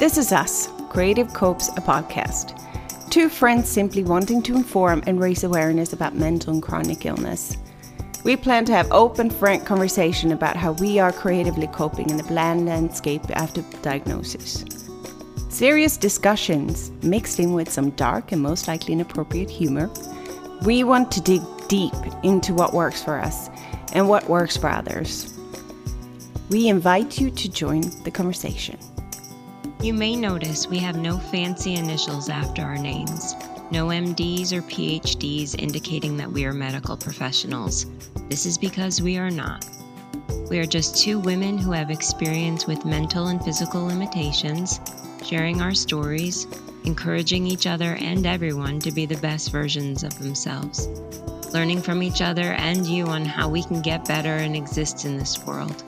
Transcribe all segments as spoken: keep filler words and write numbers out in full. This is us, Creative Copes, a podcast. Two friends simply wanting to inform and raise awareness about mental and chronic illness. We plan to have open, frank conversation about how we are creatively coping in the bland landscape after diagnosis. Serious discussions, mixed in with some dark and most likely inappropriate humor. We want to dig deep into what works for us and what works for others. We invite you to join the conversation. You may notice we have no fancy initials after our names. No M Ds or P H Ds indicating that we are medical professionals. This is because we are not. We are just two women who have experience with mental and physical limitations, sharing our stories, encouraging each other and everyone to be the best versions of themselves, learning from each other and you on how we can get better and exist in this world.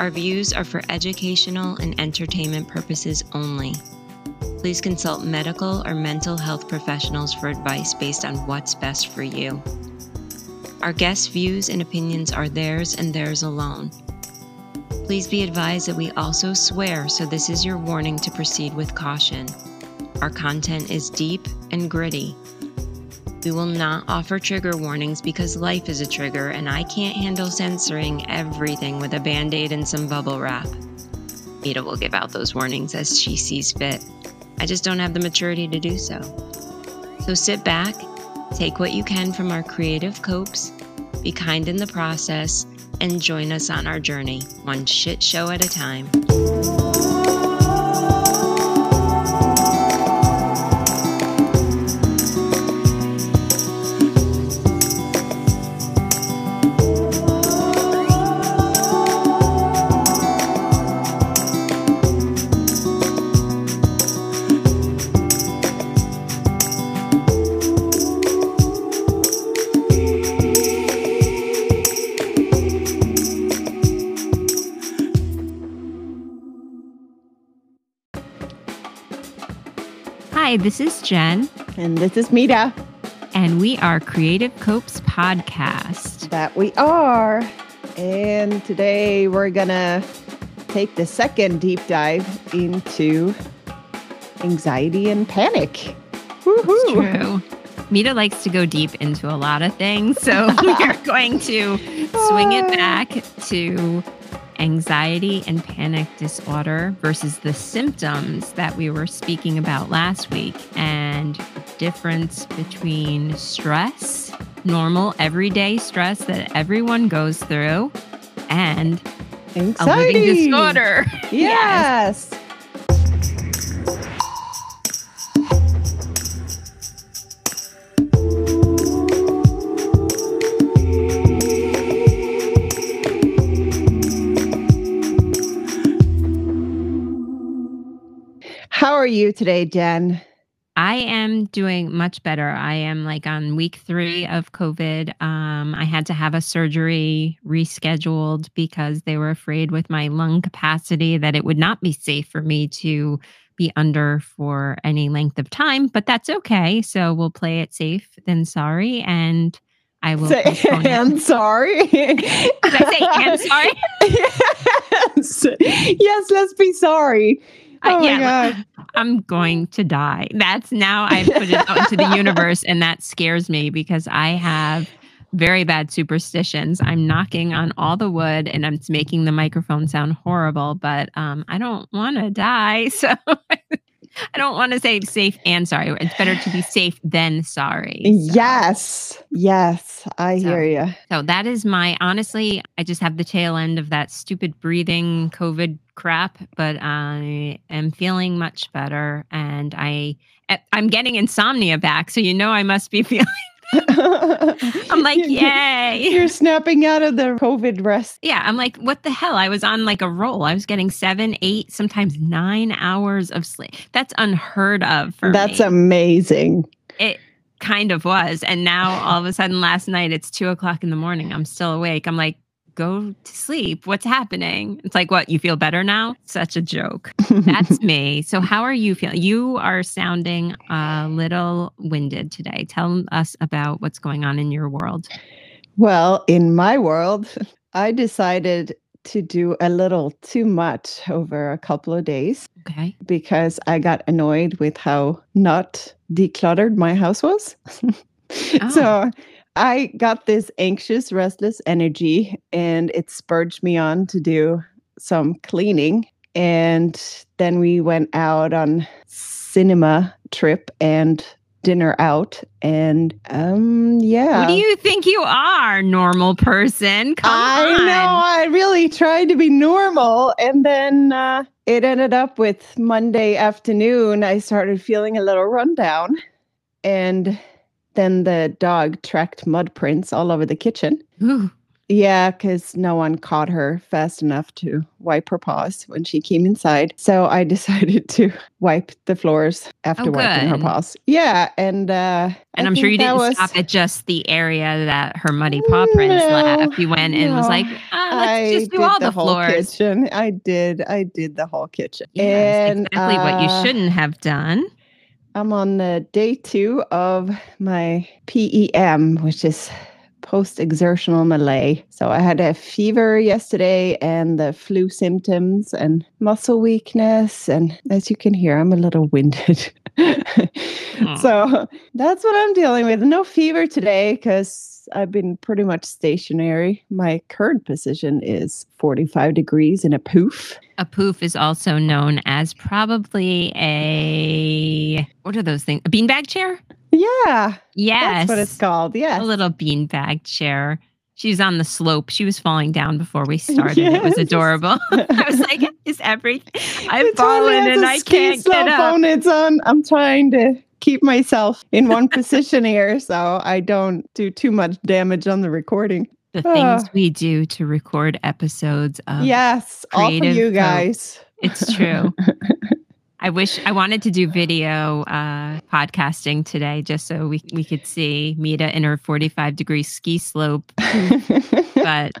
Our views are for educational and entertainment purposes only. Please consult medical or mental health professionals for advice based on what's best for you. Our guests' views and opinions are theirs and theirs alone. Please be advised that we also swear, so this is your warning to proceed with caution. Our content is deep and gritty. We will not offer trigger warnings because life is a trigger and I can't handle censoring everything with a Band-Aid and some bubble wrap. Mita will give out those warnings as she sees fit. I just don't have the maturity to do so. So sit back, take what you can from our Creative Copes, be kind in the process, and join us on our journey, one shit show at a time. Hi, this is Jen. And this is Mita. And we are Creative Copes Podcast. That we are. And today we're going to take the second deep dive into anxiety and panic. Woohoo! That's true. Mita likes to go deep into a lot of things. So we're going to swing it back to anxiety and panic disorder versus the symptoms that we were speaking about last week and difference between stress, normal everyday stress that everyone goes through, and anxiety. A living disorder. Yes. yes. How are you today, Jen? I am doing much better. I am like on week three of COVID. Um, I had to have a surgery rescheduled because they were afraid with my lung capacity that it would not be safe for me to be under for any length of time, but that's okay. So we'll play it safe than sorry. And I will say, I'm sorry. Did I say, I'm sorry? Yes. Yes, let's be sorry. Oh uh, yeah, like, I'm going to die. That's now I've put it out into the universe, and that scares me because I have very bad superstitions. I'm knocking on all the wood, and I'm making the microphone sound horrible, but um, I don't want to die, so I don't want to say safe and sorry. It's better to be safe than sorry. So. Yes, yes, I so, hear you. So that is my, honestly, I just have the tail end of that stupid breathing COVID crap, but I am feeling much better, and I, I'm getting insomnia back, so you know I must be feeling I'm like, yay. You're snapping out of the COVID rest. Yeah. I'm like, what the hell? I was on like a roll. I was getting seven, eight, sometimes nine hours of sleep. That's unheard of for That's me. That's amazing. It kind of was. And now all of a sudden last night, it's two o'clock in the morning. I'm still awake. I'm like, go to sleep. What's happening? It's like, what? You feel better now? Such a joke. That's me. So how are you feeling? You are sounding a little winded today. Tell us about what's going on in your world. Well, in my world, I decided to do a little too much over a couple of days. Okay. Because I got annoyed with how not decluttered my house was. Oh. So I got this anxious, restless energy, and it spurred me on to do some cleaning. And then we went out on cinema trip and dinner out. And um, yeah. Who do you think you are, normal person? Come I on. know. I really tried to be normal. And then uh, it ended up with Monday afternoon, I started feeling a little rundown. And then the dog tracked mud prints all over the kitchen. Ooh. Yeah, because no one caught her fast enough to wipe her paws when she came inside. So I decided to wipe the floors after oh, wiping her paws. Yeah, and uh, and I I'm sure you didn't was... stop at just the area that her muddy paw prints no, left. You went no. and was like, oh, let's I just do all the, the floors. Whole kitchen. I did. I did the whole kitchen. Yes, and exactly uh, what you shouldn't have done. I'm on uh, day two of my P E M, which is post-exertional malaise. So I had a fever yesterday and the flu symptoms and muscle weakness. And as you can hear, I'm a little winded. Oh. So that's what I'm dealing with. No fever today because I've been pretty much stationary. My current position is forty-five degrees in a poof. A poof is also known as probably a, what are those things? A beanbag chair? Yeah. Yes. That's what it's called. Yeah. A little beanbag chair. She was on the slope. She was falling down before we started. Yes. It was adorable. I was like, is everything? I've it fallen totally and I can't get up. On its own. I'm trying to keep myself in one position here so I don't do too much damage on the recording. The things oh. we do to record episodes of Yes, all for you guys. Hope. It's true. I wish I wanted to do video uh, podcasting today just so we we could see Mita in her forty-five degree ski slope. But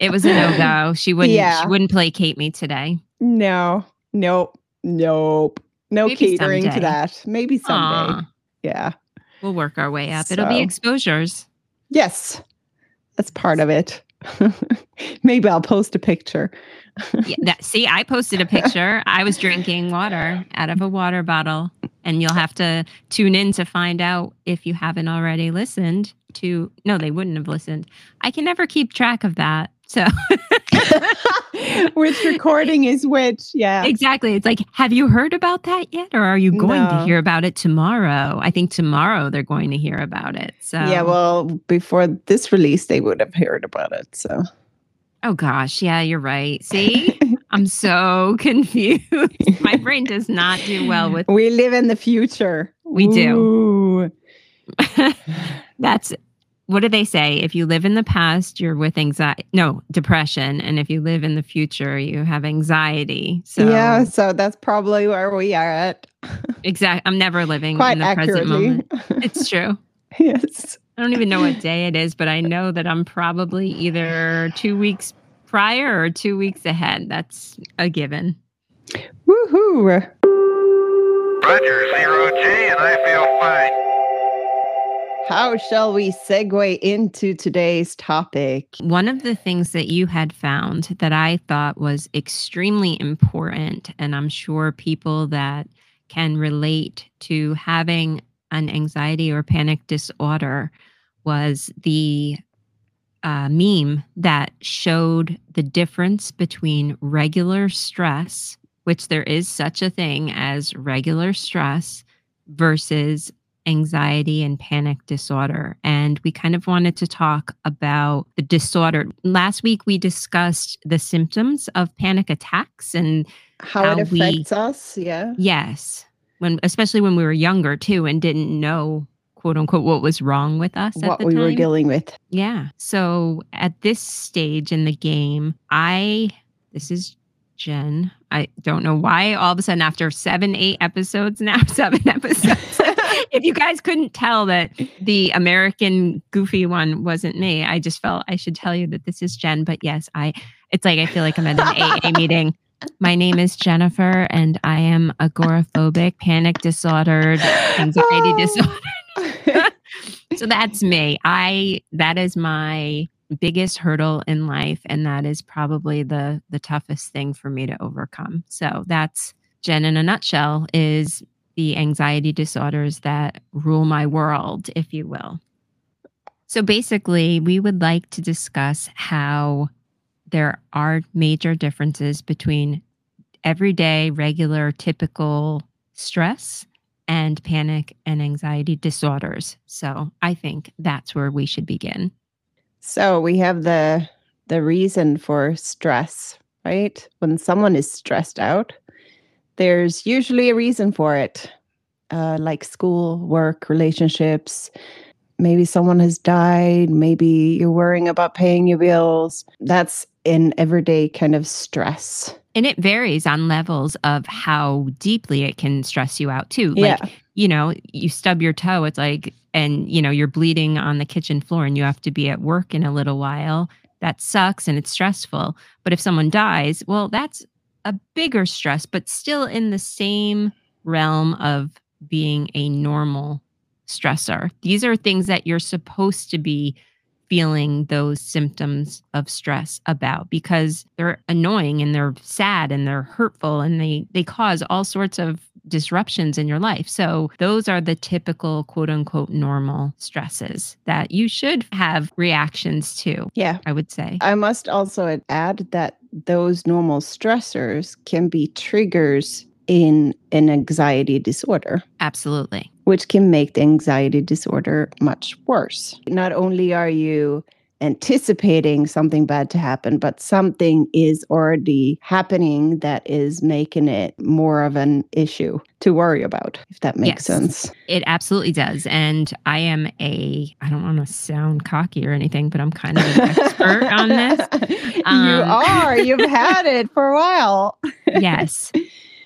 it was a no-go. She wouldn't yeah. she wouldn't placate me today. No. Nope. Nope. No Maybe catering someday. to that. Maybe someday. Aww. Yeah. We'll work our way up. So. It'll be exposures. Yes. That's part of it. Maybe I'll post a picture. yeah, that, see, I posted a picture. I was drinking water out of a water bottle. And you'll have to tune in to find out if you haven't already listened to... No, they wouldn't have listened. I can never keep track of that. So, which recording is which? Yeah, exactly. It's like, have you heard about that yet, or are you going no. to hear about it tomorrow? I think tomorrow they're going to hear about it. So yeah, well, before this release, they would have heard about it. So, oh gosh, yeah, you're right. See, I'm so confused. My brain does not do well with. We live in the future. We Ooh. do. That's. What do they say? If you live in the past, you're with anxiety, no, depression. And if you live in the future, you have anxiety. So Yeah, so that's probably where we are at. Exactly. I'm never living Quite in the accurately. present moment. It's true. Yes. I don't even know what day it is, but I know that I'm probably either two weeks prior or two weeks ahead. That's a given. Woohoo. Roger, zero G, and I feel fine. How shall we segue into today's topic? One of the things that you had found that I thought was extremely important, and I'm sure people that can relate to having an anxiety or panic disorder, was the uh, meme that showed the difference between regular stress, which there is such a thing as regular stress, versus anxiety and panic disorder. And we kind of wanted to talk about the disorder. Last week, we discussed the symptoms of panic attacks and how, how it affects we, us. Yeah. Yes. When, especially when we were younger too, and didn't know, quote unquote, what was wrong with us. What at the we time. were dealing with. Yeah. So at this stage in the game, I, this is Jen. I don't know why all of a sudden after seven, eight episodes now, seven episodes. If you guys couldn't tell that the American goofy one wasn't me, I just felt I should tell you that this is Jen. But yes, I. It's like I feel like I'm at an A A meeting. My name is Jennifer, and I am agoraphobic, panic disordered, anxiety oh. disorder. So that's me. I. That is my biggest hurdle in life, and that is probably the the toughest thing for me to overcome. So that's Jen in a nutshell, is the anxiety disorders that rule my world, if you will. So basically, we would like to discuss how there are major differences between everyday, regular, typical stress and panic and anxiety disorders. So I think that's where we should begin. So we have the the reason for stress, right? When someone is stressed out, there's usually a reason for it, uh, like school, work, relationships. Maybe someone has died. Maybe you're worrying about paying your bills. That's an everyday kind of stress. And it varies on levels of how deeply it can stress you out too. Yeah. Like, you know, you stub your toe, it's like, and, you know, you're bleeding on the kitchen floor and you have to be at work in a little while. That sucks and it's stressful. But if someone dies, well, that's a bigger stress, but still in the same realm of being a normal stressor. These are things that you're supposed to be feeling those symptoms of stress about, because they're annoying and they're sad and they're hurtful and they they cause all sorts of disruptions in your life. So those are the typical quote unquote normal stresses that you should have reactions to. Yeah, I would say. I must also add that those normal stressors can be triggers in an anxiety disorder. Absolutely. Which can make the anxiety disorder much worse. Not only are you anticipating something bad to happen, but something is already happening that is making it more of an issue to worry about, if that makes yes, sense. It absolutely does. And I am a, I don't want to sound cocky or anything, but I'm kind of an expert on this. Um, you are. You've had it for a while. Yes.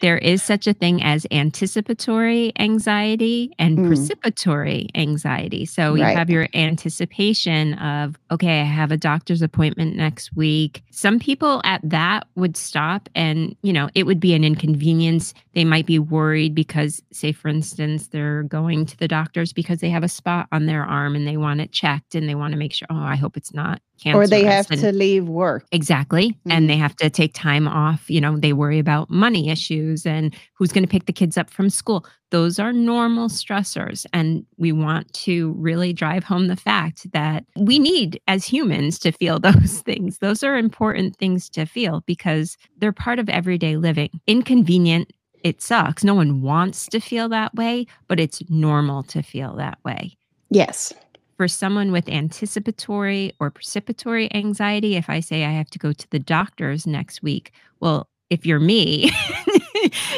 There is such a thing as anticipatory anxiety and mm. precipitory anxiety. So you right. have your anticipation of, okay, I have a doctor's appointment next week. Some people at that would stop and, you know, it would be an inconvenience. They might be worried because, say, for instance, they're going to the doctors because they have a spot on their arm and they want it checked and they want to make sure, oh, I hope it's not cancerous. Or they have and, to leave work. Exactly. Mm-hmm. And they have to take time off. You know, they worry about money issues and who's going to pick the kids up from school. Those are normal stressors. And we want to really drive home the fact that we need, as humans, to feel those things. Those are important things to feel because they're part of everyday living. Inconvenient, it sucks. No one wants to feel that way, but it's normal to feel that way. Yes. For someone with anticipatory or precipitory anxiety, if I say I have to go to the doctor's next week, well, if you're me,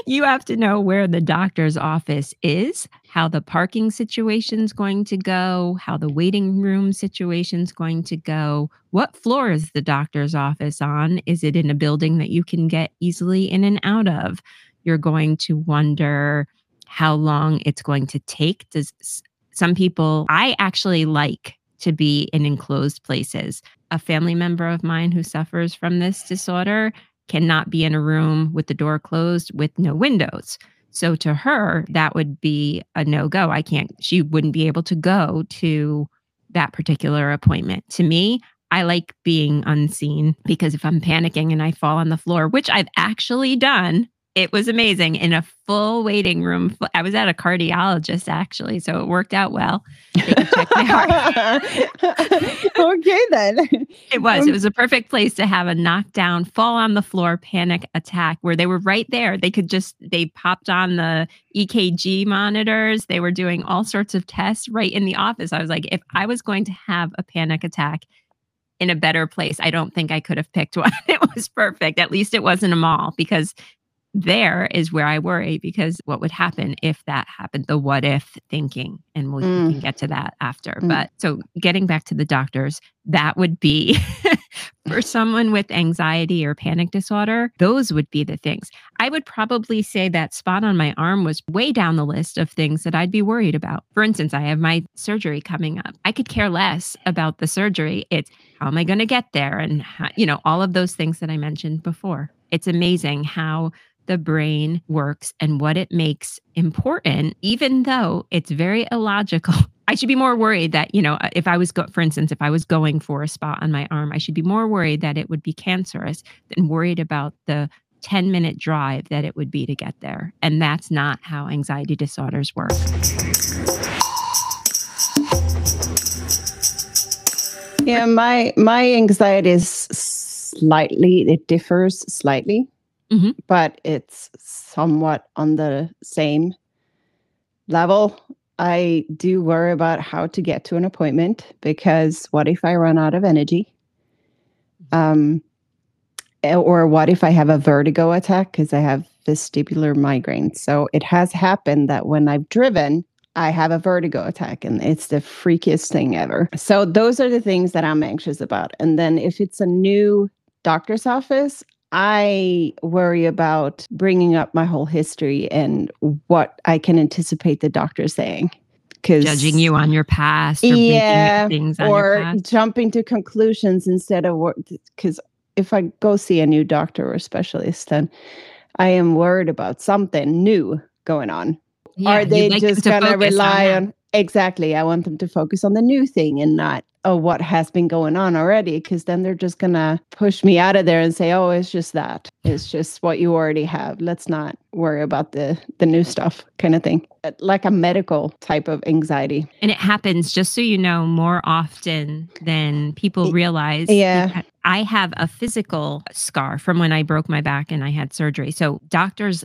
you have to know where the doctor's office is, how the parking situation's going to go, how the waiting room situation's going to go, what floor is the doctor's office on? Is it in a building that you can get easily in and out of? You're going to wonder how long it's going to take. Does some people, I actually like to be in enclosed places. A family member of mine who suffers from this disorder cannot be in a room with the door closed with no windows. So to her, that would be a no-go. I can't, she wouldn't be able to go to that particular appointment. To me, I like being unseen because if I'm panicking and I fall on the floor, which I've actually done, it was amazing in a full waiting room. I was at a cardiologist actually, so it worked out well. They could check my heart. Okay, then. It was. It was a perfect place to have a knockdown, fall on the floor, panic attack where they were right there. They could just, they popped on the E K G monitors. They were doing all sorts of tests right in the office. I was like, if I was going to have a panic attack in a better place, I don't think I could have picked one. It was perfect. At least it wasn't a mall, because there is where I worry, because what would happen if that happened, the what if thinking, and we'll mm. we can get to that after. Mm. But so getting back to the doctors, that would be for someone with anxiety or panic disorder, those would be the things. I would probably say that spot on my arm was way down the list of things that I'd be worried about. For instance, I have my surgery coming up. I could care less about the surgery. It's how am I going to get there? And, how, you know, all of those things that I mentioned before. It's amazing how the brain works and what it makes important, even though it's very illogical I should be more worried that, you know, if I was, go- for instance, if I was going for a spot on my arm, I should be more worried that it would be cancerous than worried about the ten minute drive that it would be to get there. And that's not how anxiety disorders work. Yeah, my, my anxiety is slightly, it differs slightly, mm-hmm. but it's somewhat on the same level. I do worry about how to get to an appointment because what if I run out of energy? Um, or what if I have a vertigo attack because I have vestibular migraine? So it has happened that when I've driven, I have a vertigo attack and it's the freakiest thing ever. So those are the things that I'm anxious about. And then if it's a new doctor's office, I worry about bringing up my whole history and what I can anticipate the doctor saying. Judging you on your past or yeah, things on or your past. Jumping to conclusions instead of what, because if I go see a new doctor or specialist, then I am worried about something new going on. Yeah, are they like just going to rely on, on exactly. I want them to focus on the new thing and not oh, what has been going on already, because then they're just going to push me out of there and say, oh, it's just that. It's just what you already have. Let's not worry about the the new stuff kind of thing. Like a medical type of anxiety. And it happens, just so you know, more often than people realize. Yeah. I have a physical scar from when I broke my back and I had surgery. So doctors,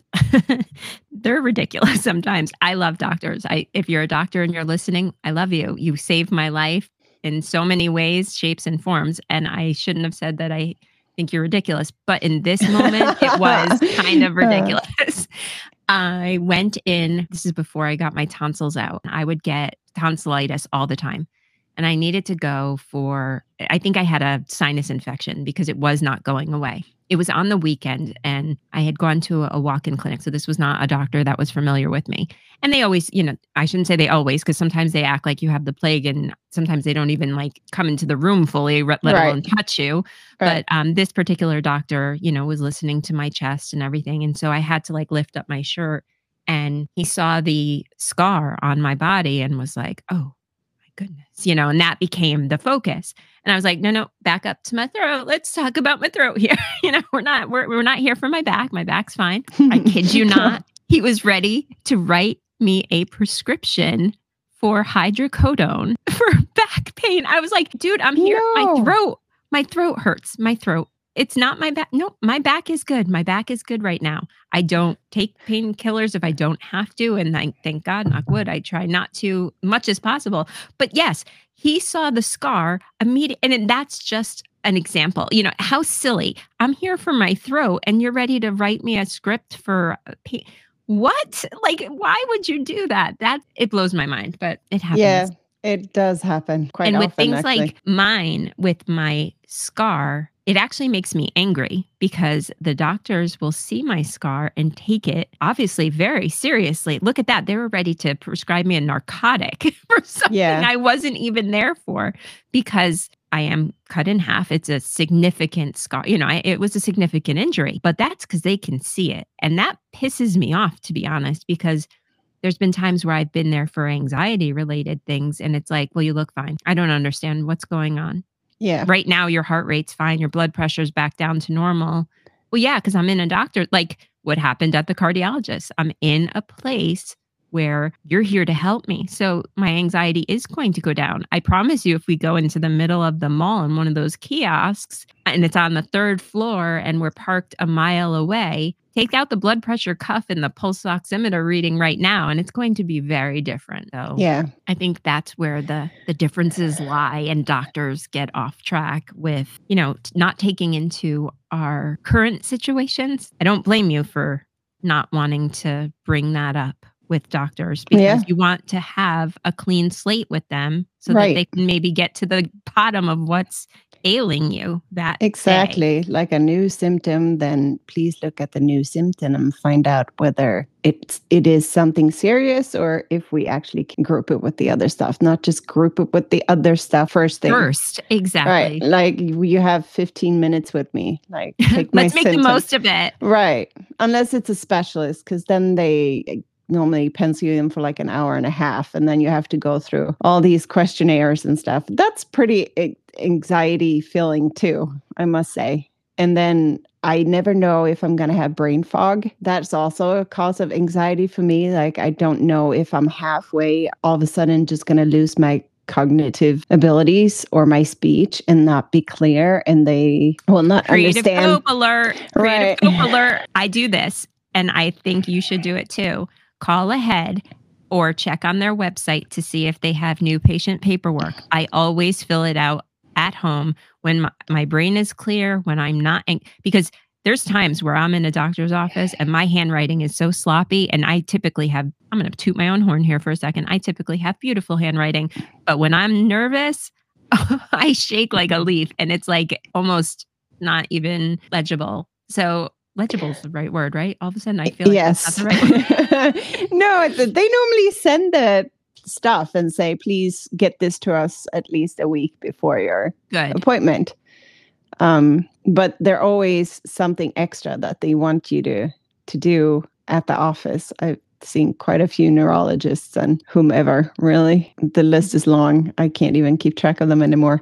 they're ridiculous sometimes. I love doctors. I, if you're a doctor and you're listening, I love you. You saved my life in so many ways, shapes, and forms. And I shouldn't have said that I think you're ridiculous. But in this moment, it was kind of ridiculous. I went in, this is before I got my tonsils out. I would get tonsillitis all the time. And I needed to go for, I think I had a sinus infection because it was not going away. It was on the weekend and I had gone to a walk-in clinic. So this was not a doctor that was familiar with me. And they always, you know, I shouldn't say they always, because sometimes they act like you have the plague and sometimes they don't even like come into the room fully, let right. alone touch you. Right. But um, this particular doctor, you know, was listening to my chest and everything. And so I had to like lift up my shirt and he saw the scar on my body and was like, oh, goodness, you know, and that became the focus. And I was like, no, no, back up to my throat. Let's talk about my throat here. You know, we're not, we're, we're not here for my back. My back's fine. I kid you not. He was ready to write me a prescription for hydrocodone for back pain. I was like, dude, I'm here. No. My throat, my throat hurts. My throat. It's not my back. No, my back is good. My back is good right now. I don't take painkillers if I don't have to. And I, thank God, knock wood, I try not to much as possible. But yes, he saw the scar immediately. And that's just an example. You know, how silly. I'm here for my throat and you're ready to write me a script for pain. What? Like, why would you do that? That, it blows my mind, but it happens. Yeah, it does happen quite often. And with things actually. Like mine, with my scar, it actually makes me angry because the doctors will see my scar and take it, obviously, very seriously. Look at that. They were ready to prescribe me a narcotic for something yeah. I wasn't even there for because I am cut in half. It's a significant scar. You know, I, it was a significant injury, but that's because they can see it. And that pisses me off, to be honest, because there's been times where I've been there for anxiety-related things. And it's like, well, you look fine. I don't understand what's going on. Yeah. Right now, your heart rate's fine. Your blood pressure's back down to normal. Well, yeah, because I'm in a doctor. Like what happened at the cardiologist. I'm in a place where you're here to help me. So my anxiety is going to go down. I promise you, if we go into the middle of the mall in one of those kiosks and it's on the third floor and we're parked a mile away, take out the blood pressure cuff and the pulse oximeter reading right now, and it's going to be very different. So yeah, I think that's where the, the differences lie and doctors get off track with, you know, not taking into our current situations. I don't blame you for not wanting to bring that up with doctors because yeah. you want to have a clean slate with them so right. that they can maybe get to the bottom of what's ailing you that exactly. day. Like a new symptom, then please look at the new symptom and find out whether it's, it is something serious or if we actually can group it with the other stuff, not just group it with the other stuff first thing. First, exactly. Right. Like you have fifteen minutes with me. Like take Let's my make symptoms. The most of it. Right. Unless it's a specialist because then they normally pens you in for like an hour and a half, and then you have to go through all these questionnaires and stuff. That's pretty anxiety filling too, I must say. And then I never know if I'm going to have brain fog. That's also a cause of anxiety for me. Like, I don't know if I'm halfway all of a sudden just going to lose my cognitive abilities or my speech and not be clear, and they will not Creative understand. Cope alert. Creative right. Cope alert. I do this, and I think you should do it too. Call ahead or check on their website to see if they have new patient paperwork. I always fill it out at home when my, my brain is clear, when I'm not, because there's times where I'm in a doctor's office and my handwriting is so sloppy, and I typically have, I'm going to toot my own horn here for a second. I typically have beautiful handwriting, but when I'm nervous, I shake like a leaf, and it's like almost not even legible. So legible is the right word, right? All of a sudden I feel like yes. That's not the right word. No, they normally send the stuff and say, please get this to us at least a week before your Good. appointment. Um, but there's always something extra that they want you to, to do at the office. I've seen quite a few neurologists and whomever, really. The list is long. I can't even keep track of them anymore.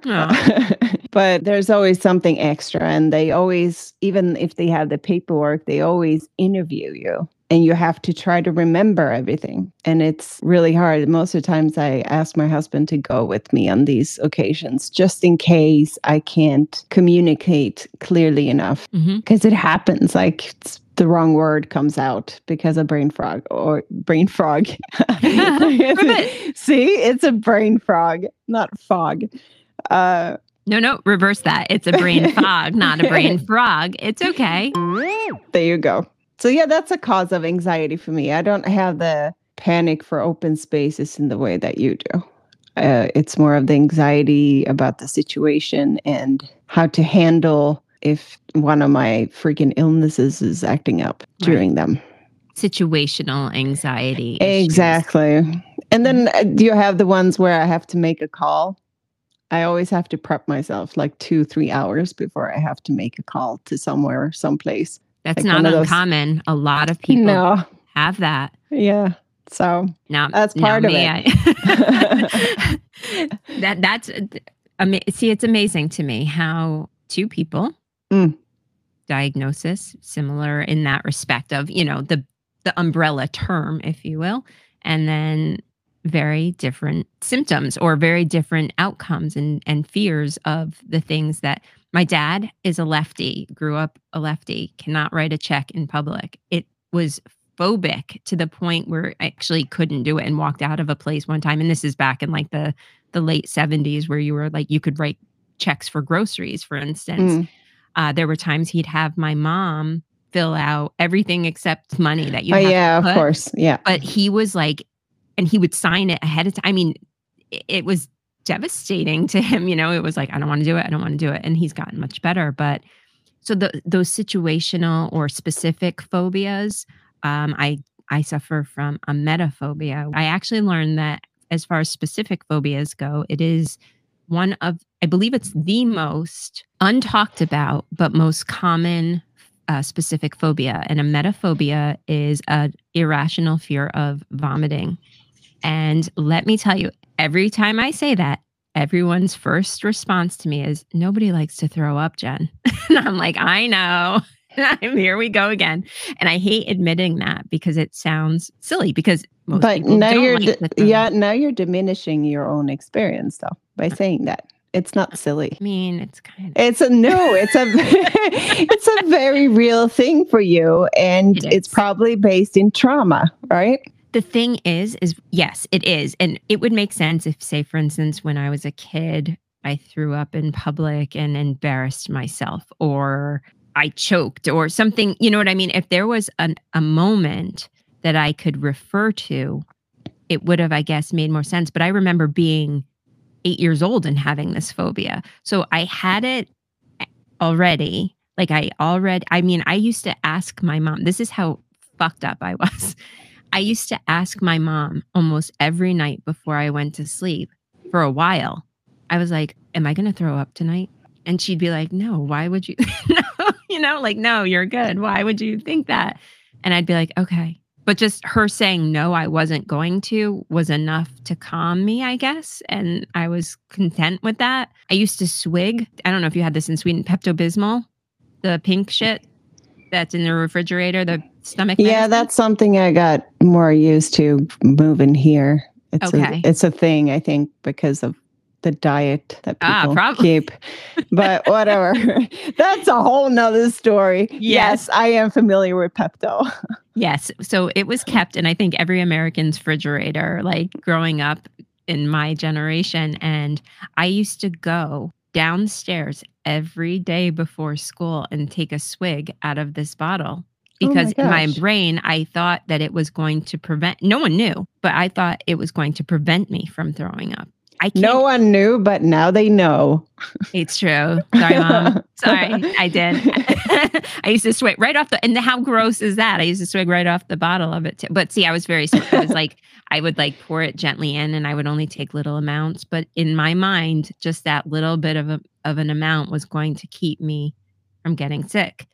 But there's always something extra. And they always, even if they have the paperwork, they always interview you. And you have to try to remember everything. And it's really hard. Most of the times I ask my husband to go with me on these occasions, just in case I can't communicate clearly enough. Because mm-hmm. it happens, like it's, the wrong word comes out because of brain fog or brain frog. See, it's a brain frog, not fog. Uh, No, no, reverse that. It's a brain fog, not a brain frog. It's okay. There you go. So yeah, that's a cause of anxiety for me. I don't have the panic for open spaces in the way that you do. Uh, it's more of the anxiety about the situation and how to handle if one of my freaking illnesses is acting up right. during them. Situational anxiety. Exactly. Issues. And then uh, do you have the ones where I have to make a call? I always have to prep myself like two, three hours before I have to make a call to somewhere, someplace. That's like not uncommon. A lot of people no. have that. Yeah. So now, that's part now of it. I, that that's ama- see, it's amazing to me how two people mm. diagnosis similar in that respect of, you know, the the umbrella term, if you will, and then very different symptoms or very different outcomes and, and fears of the things that my dad is a lefty, grew up a lefty, cannot write a check in public. It was phobic to the point where I actually couldn't do it and walked out of a place one time. And this is back in like the, the late seventies where you were like, you could write checks for groceries, for instance. Mm. Uh, there were times he'd have my mom fill out everything except money that you oh, have yeah, to put, of course. Yeah. But he was like, and he would sign it ahead of time. I mean, it was devastating to him. You know, it was like, I don't want to do it. I don't want to do it. And he's gotten much better. But so the, those situational or specific phobias, um, I, I suffer from emetophobia. I actually learned that as far as specific phobias go, it is one of, I believe it's the most untalked about, but most common Uh, specific phobia. And emetophobia is an irrational fear of vomiting. And let me tell you, every time I say that, everyone's first response to me is, nobody likes to throw up, Jen. And I'm like, I know. Here we go again. And I hate admitting that because it sounds silly because most but people now don't you're like d- yeah, now you're diminishing your own experience, though, by saying that. It's not silly. I mean, it's kind of... It's a no, it's a it's a very real thing for you. And it it's probably based in trauma, right? The thing is, is yes, it is. And it would make sense if, say, for instance, when I was a kid, I threw up in public and embarrassed myself, or I choked or something. You know what I mean? If there was an, a moment that I could refer to, it would have, I guess, made more sense. But I remember being eight years old and having this phobia. So I had it already. Like I already, I mean, I used to ask my mom, this is how fucked up I was. I used to ask my mom almost every night before I went to sleep for a while. I was like, am I going to throw up tonight? And she'd be like, no, why would you, no, you know, like, no, you're good. Why would you think that? And I'd be like, okay, But just her saying, no, I wasn't going to, was enough to calm me, I guess. And I was content with that. I used to swig. I don't know if you had this in Sweden, Pepto-Bismol, the pink shit that's in the refrigerator, the stomach medicine. Yeah, that's something I got more used to moving here. It's okay. A, it's a thing, I think, because of the diet that people ah, keep. But whatever. That's a whole nother story. Yes. yes, I am familiar with Pepto. Yes. So it was kept in, I think, every American's refrigerator, like growing up in my generation. And I used to go downstairs every day before school and take a swig out of this bottle. Because oh my in my brain, I thought that it was going to prevent, no one knew, but I thought it was going to prevent me from throwing up. I can't. No one knew, but now they know. It's true. Sorry, Mom. Sorry, I did. I used to swig right off the, and how gross is that? I used to swig right off the bottle of it. Too. But see, I was very smart. I was like, I would like pour it gently in and I would only take little amounts. But in my mind, just that little bit of a, of an amount was going to keep me from getting sick.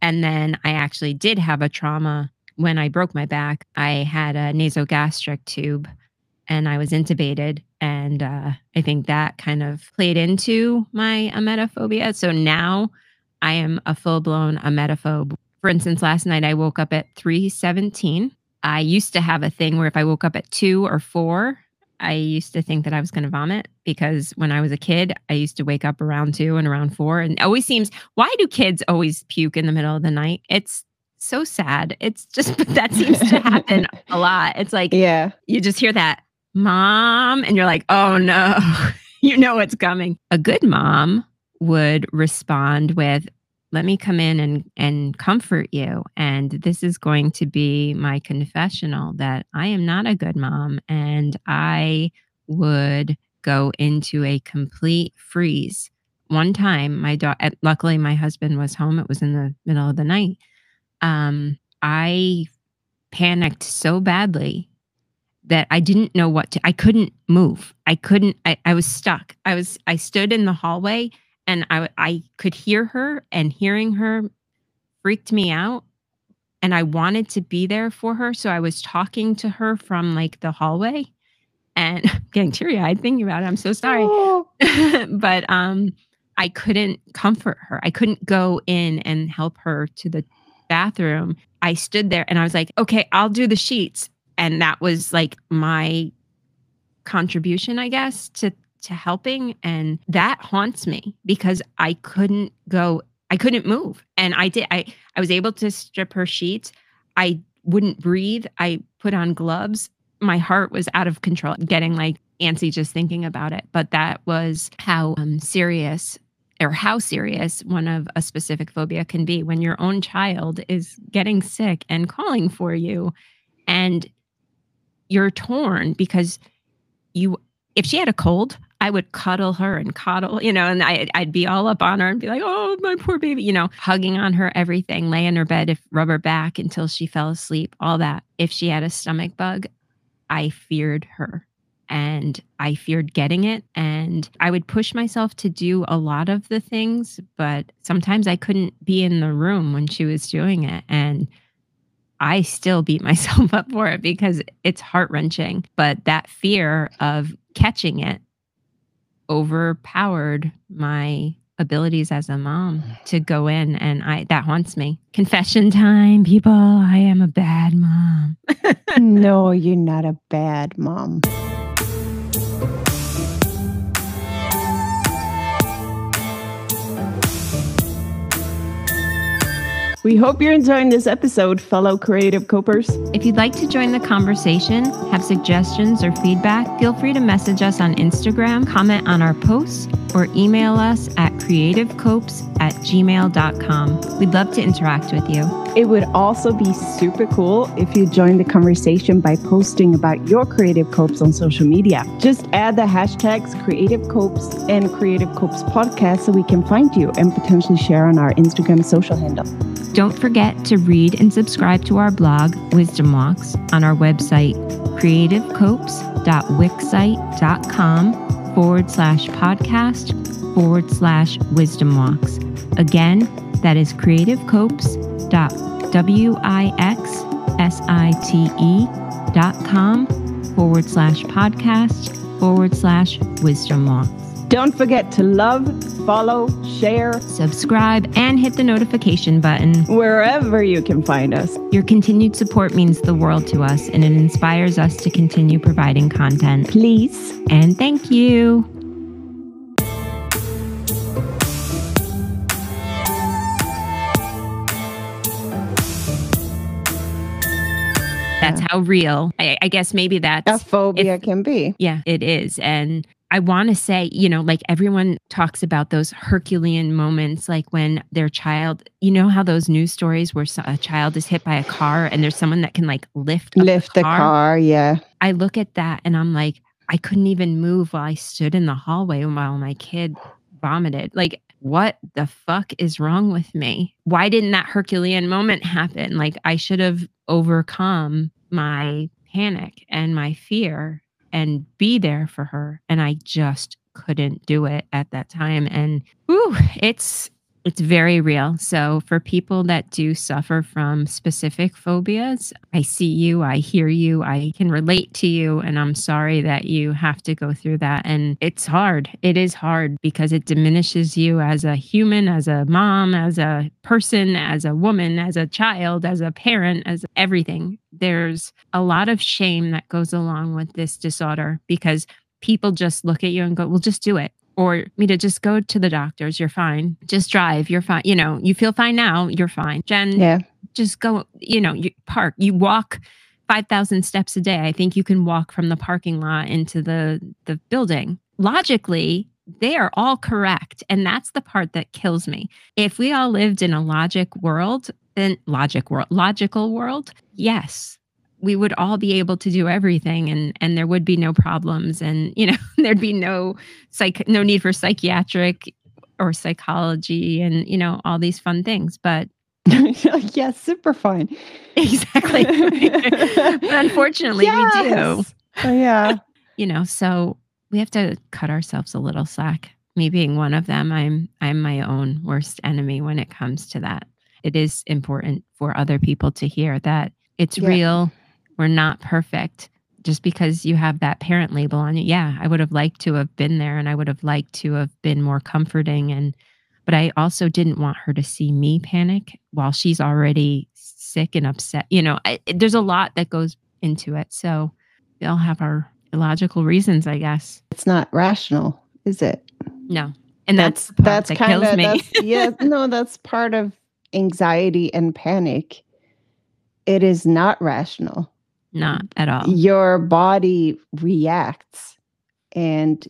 And then I actually did have a trauma when I broke my back. I had a nasogastric tube and I was intubated. And uh, I think that kind of played into my emetophobia. So now I am a full-blown emetophobe. For instance, last night I woke up at three seventeen. I used to have a thing where if I woke up at two or four, I used to think that I was going to vomit, because when I was a kid, I used to wake up around two and around four. And it always seems, why do kids always puke in the middle of the night? It's so sad. It's just, but that seems to happen a lot. It's like, yeah, you just hear that, Mom, and you're like, oh no, you know it's coming. A good mom would respond with, let me come in and, and comfort you. And this is going to be my confessional that I am not a good mom. And I would go into a complete freeze. One time, my daughter, luckily my husband was home. It was in the middle of the night. Um, I panicked so badly that I didn't know what to, I couldn't move. I couldn't, I, I was stuck. I was, I stood in the hallway. And I, I could hear her, and hearing her freaked me out. And I wanted to be there for her. So I was talking to her from like the hallway, and I'm getting teary-eyed thinking about it. I'm so sorry. Oh. But um, I couldn't comfort her. I couldn't go in and help her to the bathroom. I stood there and I was like, okay, I'll do the sheets. And that was like my contribution, I guess, to to helping. And that haunts me because I couldn't go, I couldn't move. And I did, I, I was able to strip her sheets. I wouldn't breathe. I put on gloves. My heart was out of control, getting like antsy just thinking about it. But that was how um, serious or how serious one of a specific phobia can be when your own child is getting sick and calling for you. And you're torn because you, if she had a cold, I would cuddle her and coddle, you know, and I, I'd be all up on her and be like, oh, my poor baby, you know, hugging on her, everything, lay in her bed, if, rub her back until she fell asleep, all that. If she had a stomach bug, I feared her and I feared getting it. And I would push myself to do a lot of the things, but sometimes I couldn't be in the room when she was doing it. And I still beat myself up for it because it's heart-wrenching. But that fear of catching it overpowered my abilities as a mom to go in, and I that haunts me. Confession time, people. I am a bad mom. No, you're not a bad mom. We hope you're enjoying this episode, fellow Creative Copers. If you'd like to join the conversation, have suggestions or feedback, feel free to message us on Instagram, comment on our posts, or email us at creative copes at gmail dot com. We'd love to interact with you. It would also be super cool if you join the conversation by posting about your Creative Copes on social media. Just add the hashtags Creative Copes and Creative Copes Podcast so we can find you and potentially share on our Instagram social handle. Don't forget to read and subscribe to our blog, Wisdom Walks, on our website, creative copes dot wixsite dot com. forward slash podcast, forward slash wisdom walks. Again, that is creative copes dot wix S I T E dot com forward slash podcast forward slash Wisdom Walks. Don't forget to love, follow, share, subscribe, and hit the notification button wherever you can find us. Your continued support means the world to us, and it inspires us to continue providing content. Please and thank you. That's how real, I, I guess maybe that's... a phobia it, can be. Yeah, it is. And I want to say, you know, like everyone talks about those Herculean moments, like when their child, you know how those news stories where a child is hit by a car and there's someone that can like lift up Lift the car. the car, yeah. I look at that and I'm like, I couldn't even move while I stood in the hallway while my kid vomited. Like, what the fuck is wrong with me? Why didn't that Herculean moment happen? Like, I should have overcome my panic and my fear and be there for her. And I just couldn't do it at that time. And whew, it's it's very real. So for people that do suffer from specific phobias, I see you, I hear you, I can relate to you. And I'm sorry that you have to go through that. And it's hard. It is hard because it diminishes you as a human, as a mom, as a person, as a woman, as a child, as a parent, as everything. There's a lot of shame that goes along with this disorder because people just look at you and go, well, just do it. Or, Mita, just go to the doctors. You're fine. Just drive. You're fine. You know, you feel fine now. You're fine. Jen, yeah. Just go, you know, you park. You walk five thousand steps a day. I think you can walk from the parking lot into the, the building. Logically, they are all correct. And that's the part that kills me. If we all lived in a logic world, then logic world, logical world, yes, we would all be able to do everything and and there would be no problems and, you know, there'd be no psych, no need for psychiatric or psychology and, you know, all these fun things. But yes, yeah, super fine. Exactly. Unfortunately, yes. We do. Oh, yeah. You know, so we have to cut ourselves a little slack. Me being one of them, I'm I'm my own worst enemy when it comes to that. It is important for other people to hear that it's yeah. real. We're not perfect. Just because you have that parent label on you. Yeah, I would have liked to have been there and I would have liked to have been more comforting. And but I also didn't want her to see me panic while she's already sick and upset. You know, I, there's a lot that goes into it. So we all have our illogical reasons, I guess. It's not rational, is it? No. And that's that's, that's that kind of kills me. That's, yeah, no, that's part of anxiety and panic. It is not rational. Not at all. Your body reacts and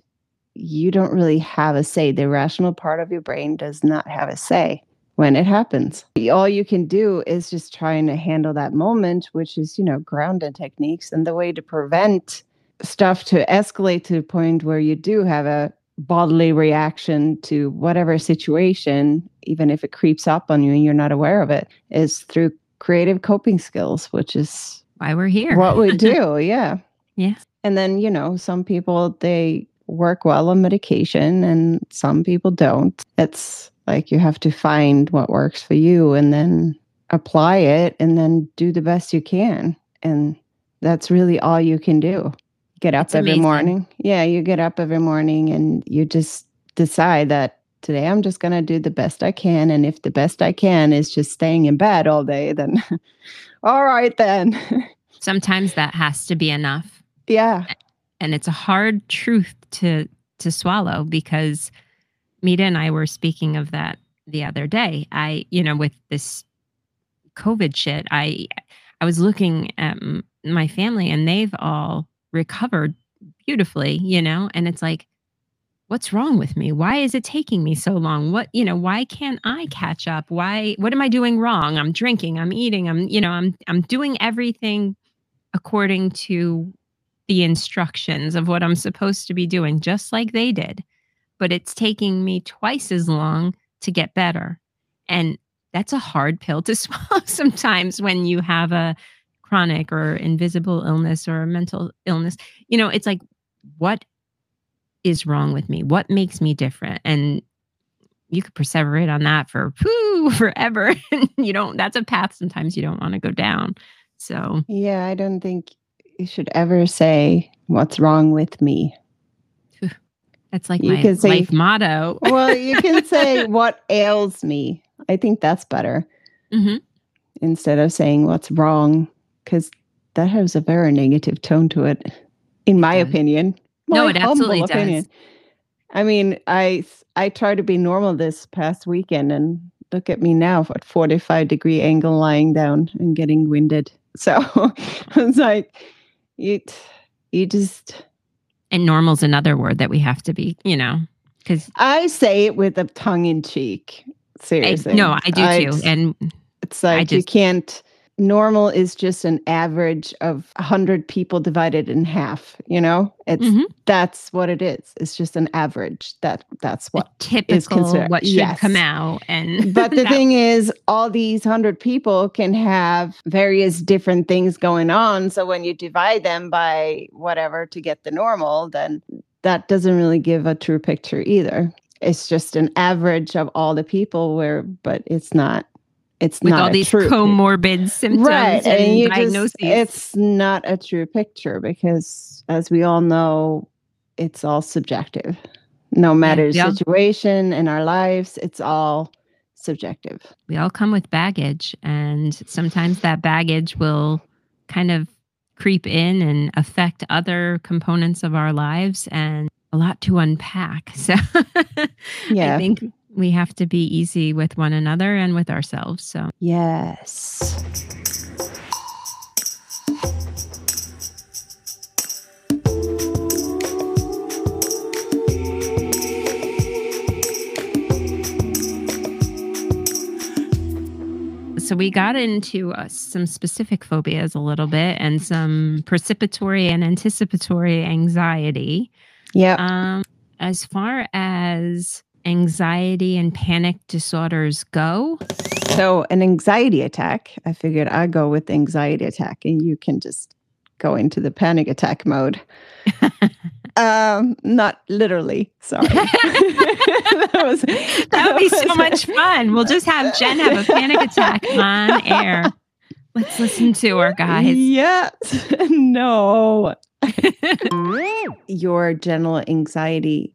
you don't really have a say. The rational part of your brain does not have a say when it happens. All you can do is just trying to handle that moment, which is, you know, grounded techniques. And the way to prevent stuff to escalate to the point where you do have a bodily reaction to whatever situation, even if it creeps up on you and you're not aware of it, is through creative coping skills, which is why we're here. What we do, yeah. Yeah. And then, you know, some people, they work well on medication and some people don't. It's like you have to find what works for you and then apply it and then do the best you can. And that's really all you can do. Get up it's every amazing. morning. Yeah, you get up every morning and you just decide that today, I'm just going to do the best I can. And if the best I can is just staying in bed all day, then all right, then. Sometimes that has to be enough. Yeah. And it's a hard truth to to swallow because Mita and I were speaking of that the other day. I, you know, with this COVID shit, I, I was looking at my family and they've all recovered beautifully, you know, and it's like, what's wrong with me? Why is it taking me so long? What, you know, why can't I catch up? Why, what am I doing wrong? I'm drinking, I'm eating, I'm, you know, I'm, I'm doing everything according to the instructions of what I'm supposed to be doing, just like they did. But it's taking me twice as long to get better. And that's a hard pill to swallow sometimes when you have a chronic or invisible illness or a mental illness. You know, it's like, what is wrong with me? What makes me different? And you could perseverate on that for whoo, forever. And you don't, that's a path sometimes you don't want to go down So yeah, I don't think you should ever say what's wrong with me. That's like you my say, life motto. Well, you can say what ails me. I think that's better. Mm-hmm. Instead of saying what's wrong, because that has a very negative tone to it, in my does. opinion. My no, it absolutely opinion. does. I mean, I I tried to be normal this past weekend, and look at me now at forty-five degree angle, lying down and getting winded. So it's like you you just. And normal's another word that we have to be, you know, because I say it with a tongue in cheek. Seriously, I, no, I do I, too, and. It's like just, you can't, normal is just an average of one hundred people divided in half, you know? It's mm-hmm. That's what it is. It's just an average. That That's what typical is considered. What should yes. come out. And But the that. thing is, all these one hundred people can have various different things going on. So when you divide them by whatever to get the normal, then that doesn't really give a true picture either. It's just an average of all the people where, but it's not. It's With not all these true comorbid symptoms right. and, and you diagnoses. Just, it's not a true picture because, as we all know, it's all subjective. No matter yeah, the situation all, in our lives, it's all subjective. We all come with baggage, and sometimes that baggage will kind of creep in and affect other components of our lives, and a lot to unpack. So yeah. I think we have to be easy with one another and with ourselves. So, yes. So we got into uh, some specific phobias a little bit and some percipitory and anticipatory anxiety. Yeah. Um, as far as anxiety and panic disorders go? So an anxiety attack, I figured I go with anxiety attack and you can just go into the panic attack mode. um, not literally, sorry. that was, that, that would be was, so much fun. We'll just have Jen have a panic attack on air. Let's listen to her, guys. Yes. No. Your general anxiety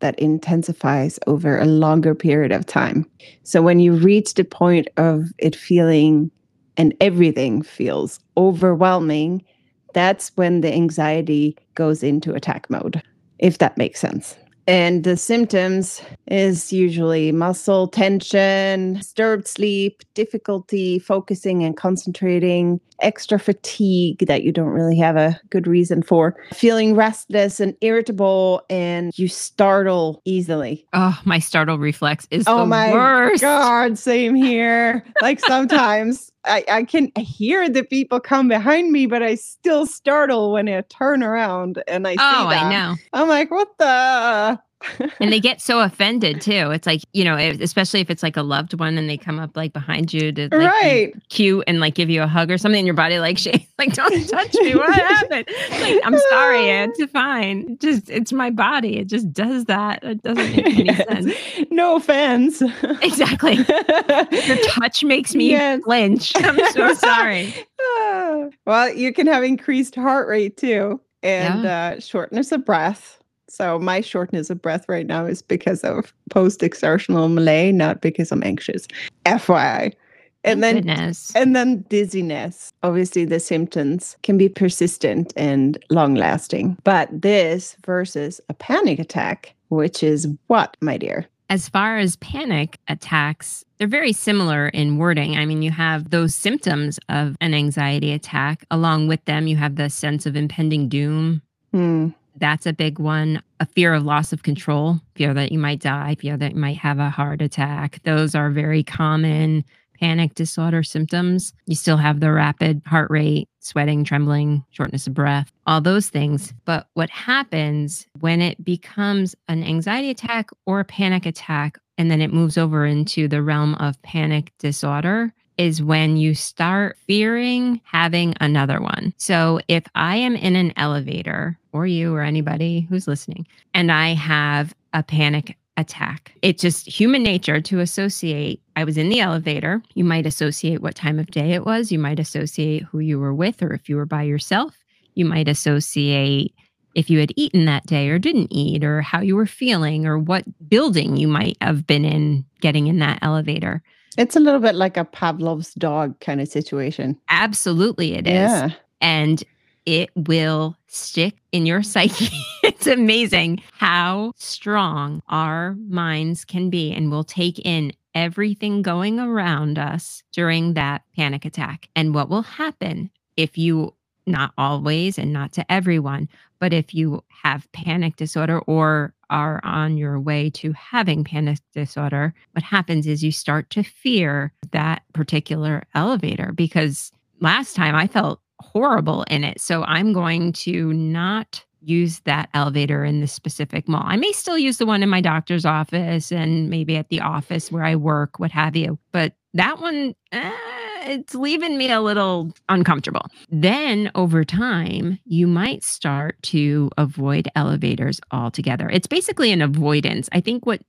that intensifies over a longer period of time. So when you reach the point of it feeling and everything feels overwhelming, that's when the anxiety goes into attack mode, if that makes sense. And the symptoms is usually muscle tension, disturbed sleep, difficulty focusing and concentrating, extra fatigue that you don't really have a good reason for, feeling restless and irritable, and you startle easily. Oh, my startle reflex is oh the my worst. God, same here. Like sometimes I, I can hear the people come behind me, but I still startle when I turn around and I see oh, them. I know. I'm like, what the? And they get so offended too. It's like, you know, especially if it's like a loved one and they come up like behind you to like, right. be cute and like give you a hug or something and your body like shakes, like, don't touch me. What happened? Like, I'm sorry. It's fine. Just, it's my body. It just does that. It doesn't make any yes. sense. No offense. Exactly. Your touch makes me yes. flinch. I'm so sorry. Well, you can have increased heart rate too and yeah. uh, shortness of breath. So my shortness of breath right now is because of post-exertional malaise, not because I'm anxious. F Y I. And then, goodness. and then dizziness. Obviously, the symptoms can be persistent and long-lasting. But this versus a panic attack, which is what, my dear? As far as panic attacks, they're very similar in wording. I mean, you have those symptoms of an anxiety attack. Along with them, you have the sense of impending doom. Hmm. That's a big one. A fear of loss of control, fear that you might die, fear that you might have a heart attack. Those are very common panic disorder symptoms. You still have the rapid heart rate, sweating, trembling, shortness of breath, all those things. But what happens when it becomes an anxiety attack or a panic attack, and then it moves over into the realm of panic disorder, is when you start fearing having another one. So if I am in an elevator, or you or anybody who's listening, and I have a panic attack. It's just human nature to associate. I was in the elevator. You might associate what time of day it was. You might associate who you were with, or if you were by yourself. You might associate if you had eaten that day or didn't eat, or how you were feeling, or what building you might have been in getting in that elevator. It's a little bit like a Pavlov's dog kind of situation. Absolutely it is. Yeah. And it will stick in your psyche. It's amazing how strong our minds can be, and we'll take in everything going around us during that panic attack. And what will happen if you, not always and not to everyone, but if you have panic disorder or are on your way to having panic disorder, what happens is you start to fear that particular elevator, because last time I felt horrible in it. So I'm going to not use that elevator in this specific mall. I may still use the one in my doctor's office and maybe at the office where I work, what have you. But that one, eh, it's leaving me a little uncomfortable. Then over time, you might start to avoid elevators altogether. It's basically an avoidance. I think what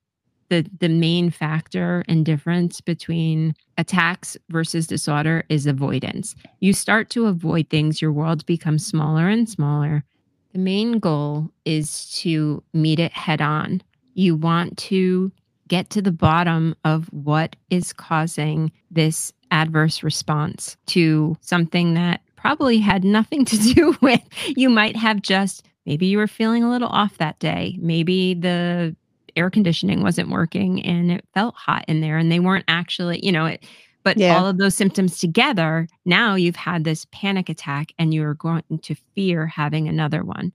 the the main factor and difference between attacks versus disorder is avoidance. You start to avoid things. Your world becomes smaller and smaller. The main goal is to meet it head on. You want to get to the bottom of what is causing this adverse response to something that probably had nothing to do with, you might have just, maybe you were feeling a little off that day. Maybe the air conditioning wasn't working and it felt hot in there and they weren't actually, you know, it, but yeah. All of those symptoms together, now you've had this panic attack and you're going to fear having another one.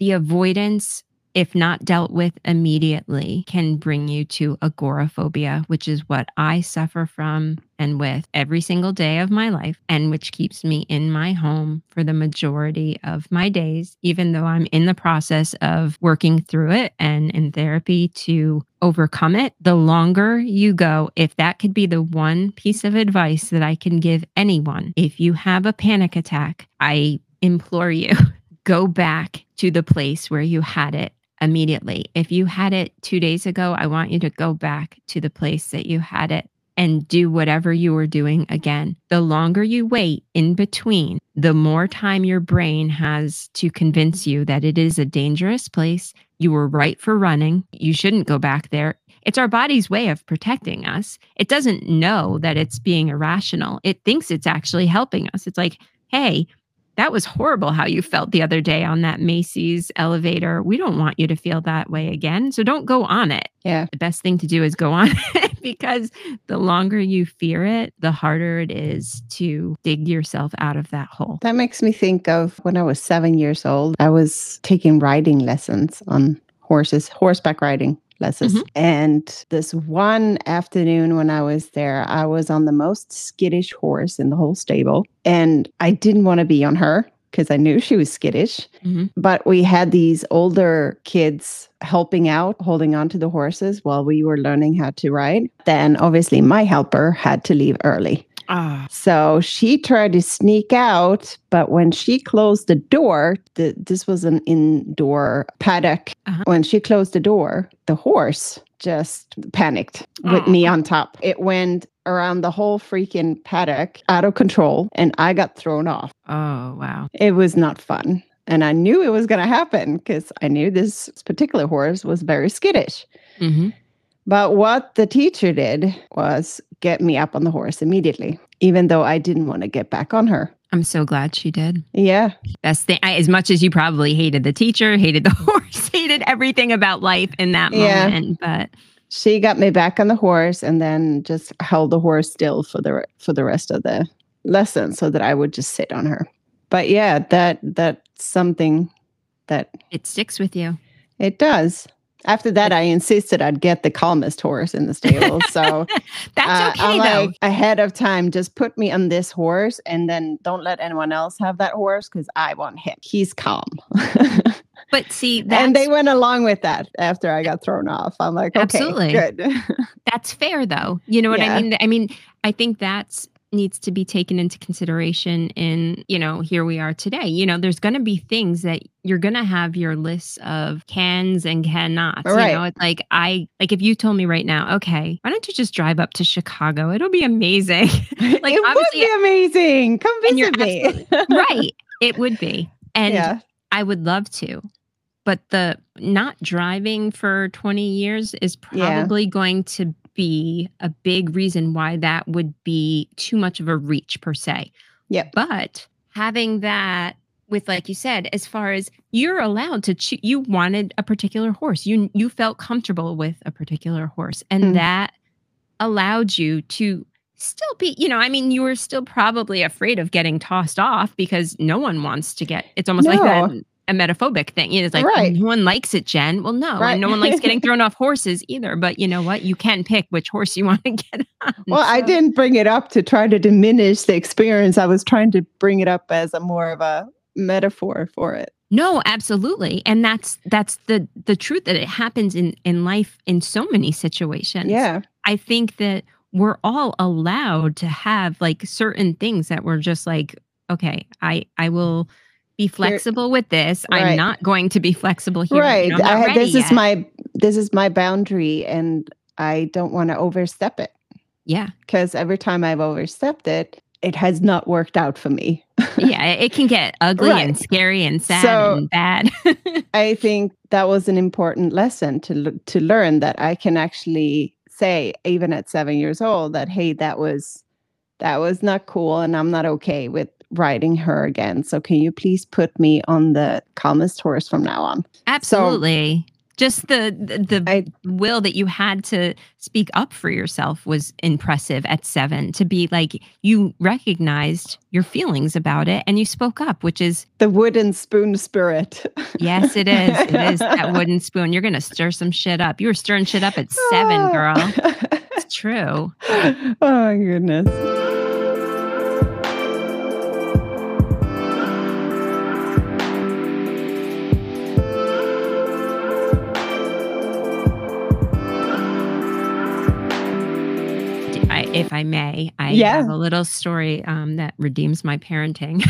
The avoidance, if not dealt with immediately, can bring you to agoraphobia, which is what I suffer from and with every single day of my life, and which keeps me in my home for the majority of my days, even though I'm in the process of working through it and in therapy to overcome it. The longer you go, if that could be the one piece of advice that I can give anyone, if you have a panic attack, I implore you, go back to the place where you had it immediately. If you had it two days ago, I want you to go back to the place that you had it and do whatever you were doing again. The longer you wait in between, the more time your brain has to convince you that it is a dangerous place. You were right for running. You shouldn't go back there. It's our body's way of protecting us. It doesn't know that it's being irrational. It thinks it's actually helping us. It's like, hey, that was horrible how you felt the other day on that Macy's elevator. We don't want you to feel that way again. So don't go on it. Yeah. The best thing to do is go on it, because the longer you fear it, the harder it is to dig yourself out of that hole. That makes me think of when I was seven years old, I was taking riding lessons on horses, horseback riding lessons. Mm-hmm. And this one afternoon when I was there, I was on the most skittish horse in the whole stable. And I didn't want to be on her because I knew she was skittish. Mm-hmm. But we had these older kids helping out, holding on to the horses while we were learning how to ride. Then obviously my helper had to leave early. Ah. So she tried to sneak out, but when she closed the door, the, this was an indoor paddock. Uh-huh. When she closed the door, the horse just panicked with Aww. me on top. It went around the whole freaking paddock out of control, and I got thrown off. Oh, wow. It was not fun. And I knew it was going to happen because I knew this particular horse was very skittish. Mm-hmm. But what the teacher did was get me up on the horse immediately, even though I didn't want to get back on her. I'm so glad she did. Yeah. Best thing. I, as much as you probably hated the teacher, hated the horse, hated everything about life in that yeah. moment. But she got me back on the horse and then just held the horse still for the for the rest of the lesson so that I would just sit on her. But yeah, that that's something that... It sticks with you. It does. After that, I insisted I'd get the calmest horse in the stable. So that's okay, uh, though. Like, ahead of time, just put me on this horse and then don't let anyone else have that horse because I want him. He's calm. But see, that's... And they went along with that after I got thrown off. I'm like, okay, absolutely. Good. That's fair, though. You know what yeah. I mean? I mean, I think that's needs to be taken into consideration in, you know, here we are today. You know, there's going to be things that you're going to have your lists of cans and cannots. Right. You know, it's like, I, like if you told me right now, okay, why don't you just drive up to Chicago? It'll be amazing. Like, it would be amazing. Come visit me. Right. It would be. And yeah. I would love to. But the not driving for twenty years is probably yeah. going to be a big reason why that would be too much of a reach per se. Yeah. But having that with, like you said, as far as you're allowed to choose, you wanted a particular horse, you you felt comfortable with a particular horse, and mm. that allowed you to still be, you know, I mean, you were still probably afraid of getting tossed off because no one wants to get, it's almost no. like that emetophobic thing. You know, it's like, right. no one likes it, Jen. Well, no, right. and no one likes getting thrown off horses either. But you know what? You can pick which horse you want to get on. Well, so. I didn't bring it up to try to diminish the experience. I was trying to bring it up as a more of a metaphor for it. No, absolutely. And that's that's the the truth that it happens in, in life in so many situations. Yeah. I think that we're all allowed to have like certain things that we're just like, okay, I I will be flexible with this. Right. I'm not going to be flexible here. Right. You know, I, this yet. is my this is my boundary, and I don't want to overstep it. Yeah. Because every time I've overstepped it, it has not worked out for me. Yeah, it can get ugly right. and scary and sad so, and bad. I think that was an important lesson to to learn, that I can actually say, even at seven years old, that hey, that was that was not cool, and I'm not okay with riding her again. So can you please put me on the calmest horse from now on? Absolutely. So, just the the, the I, will that you had to speak up for yourself was impressive at seven, to be like, you recognized your feelings about it and you spoke up, which is the wooden spoon spirit. Yes, it is. It is that wooden spoon. You're going to stir some shit up. You were stirring shit up at seven, girl. It's true. Oh my goodness. If I may, I yeah. have a little story um, that redeems my parenting.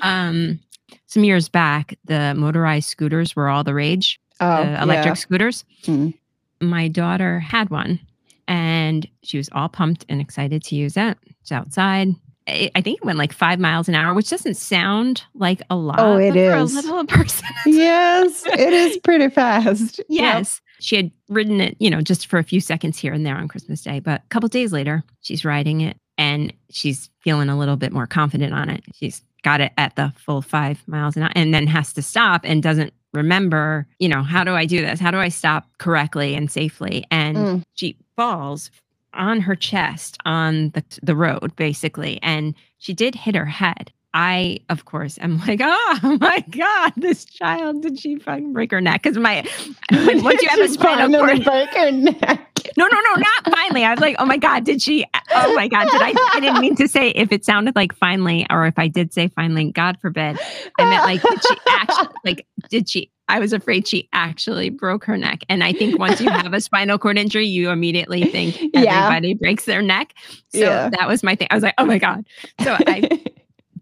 um, some years back, the motorized scooters were all the rage, oh, the electric yeah. scooters. Mm. My daughter had one, and she was all pumped and excited to use it. It's outside. I, I think it went like five miles an hour, which doesn't sound like a lot. Oh, it is. For a little person. Yes, it is pretty fast. Yes. Yep. She had ridden it, you know, just for a few seconds here and there on Christmas Day. But a couple of days later, she's riding it and she's feeling a little bit more confident on it. She's got it at the full five miles an hour and then has to stop and doesn't remember, you know, how do I do this? How do I stop correctly and safely? And mm. she falls on her chest on the, the road, basically. And she did hit her head. I, of course, am like, oh my God, this child, did she fucking break her neck? Because my, when, once you have a spinal cord, break her neck. No, no, no, not finally. I was like, oh my God, did she, oh my God, did I, I didn't mean to say if it sounded like finally, or if I did say finally, God forbid, I meant like, did she actually, like, did she, I was afraid she actually broke her neck. And I think once you have a spinal cord injury, you immediately think everybody yeah. breaks their neck. So yeah. that was my thing. I was like, oh my God. So I...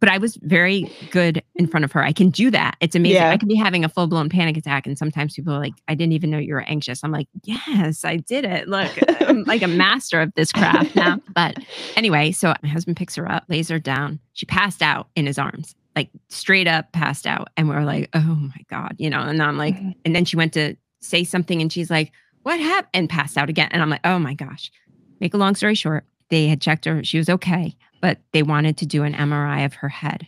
But I was very good in front of her. I can do that. It's amazing. Yeah. I could be having a full-blown panic attack. And sometimes people are like, I didn't even know you were anxious. I'm like, yes, I did it. Look, I'm like a master of this craft now. But anyway, so my husband picks her up, lays her down. She passed out in his arms, like straight up passed out. And we were like, oh my God, you know, and I'm like, and then she went to say something and she's like, what happened? And passed out again. And I'm like, oh my gosh. Make a long story short, they had checked her. She was okay. But they wanted to do an M R I of her head.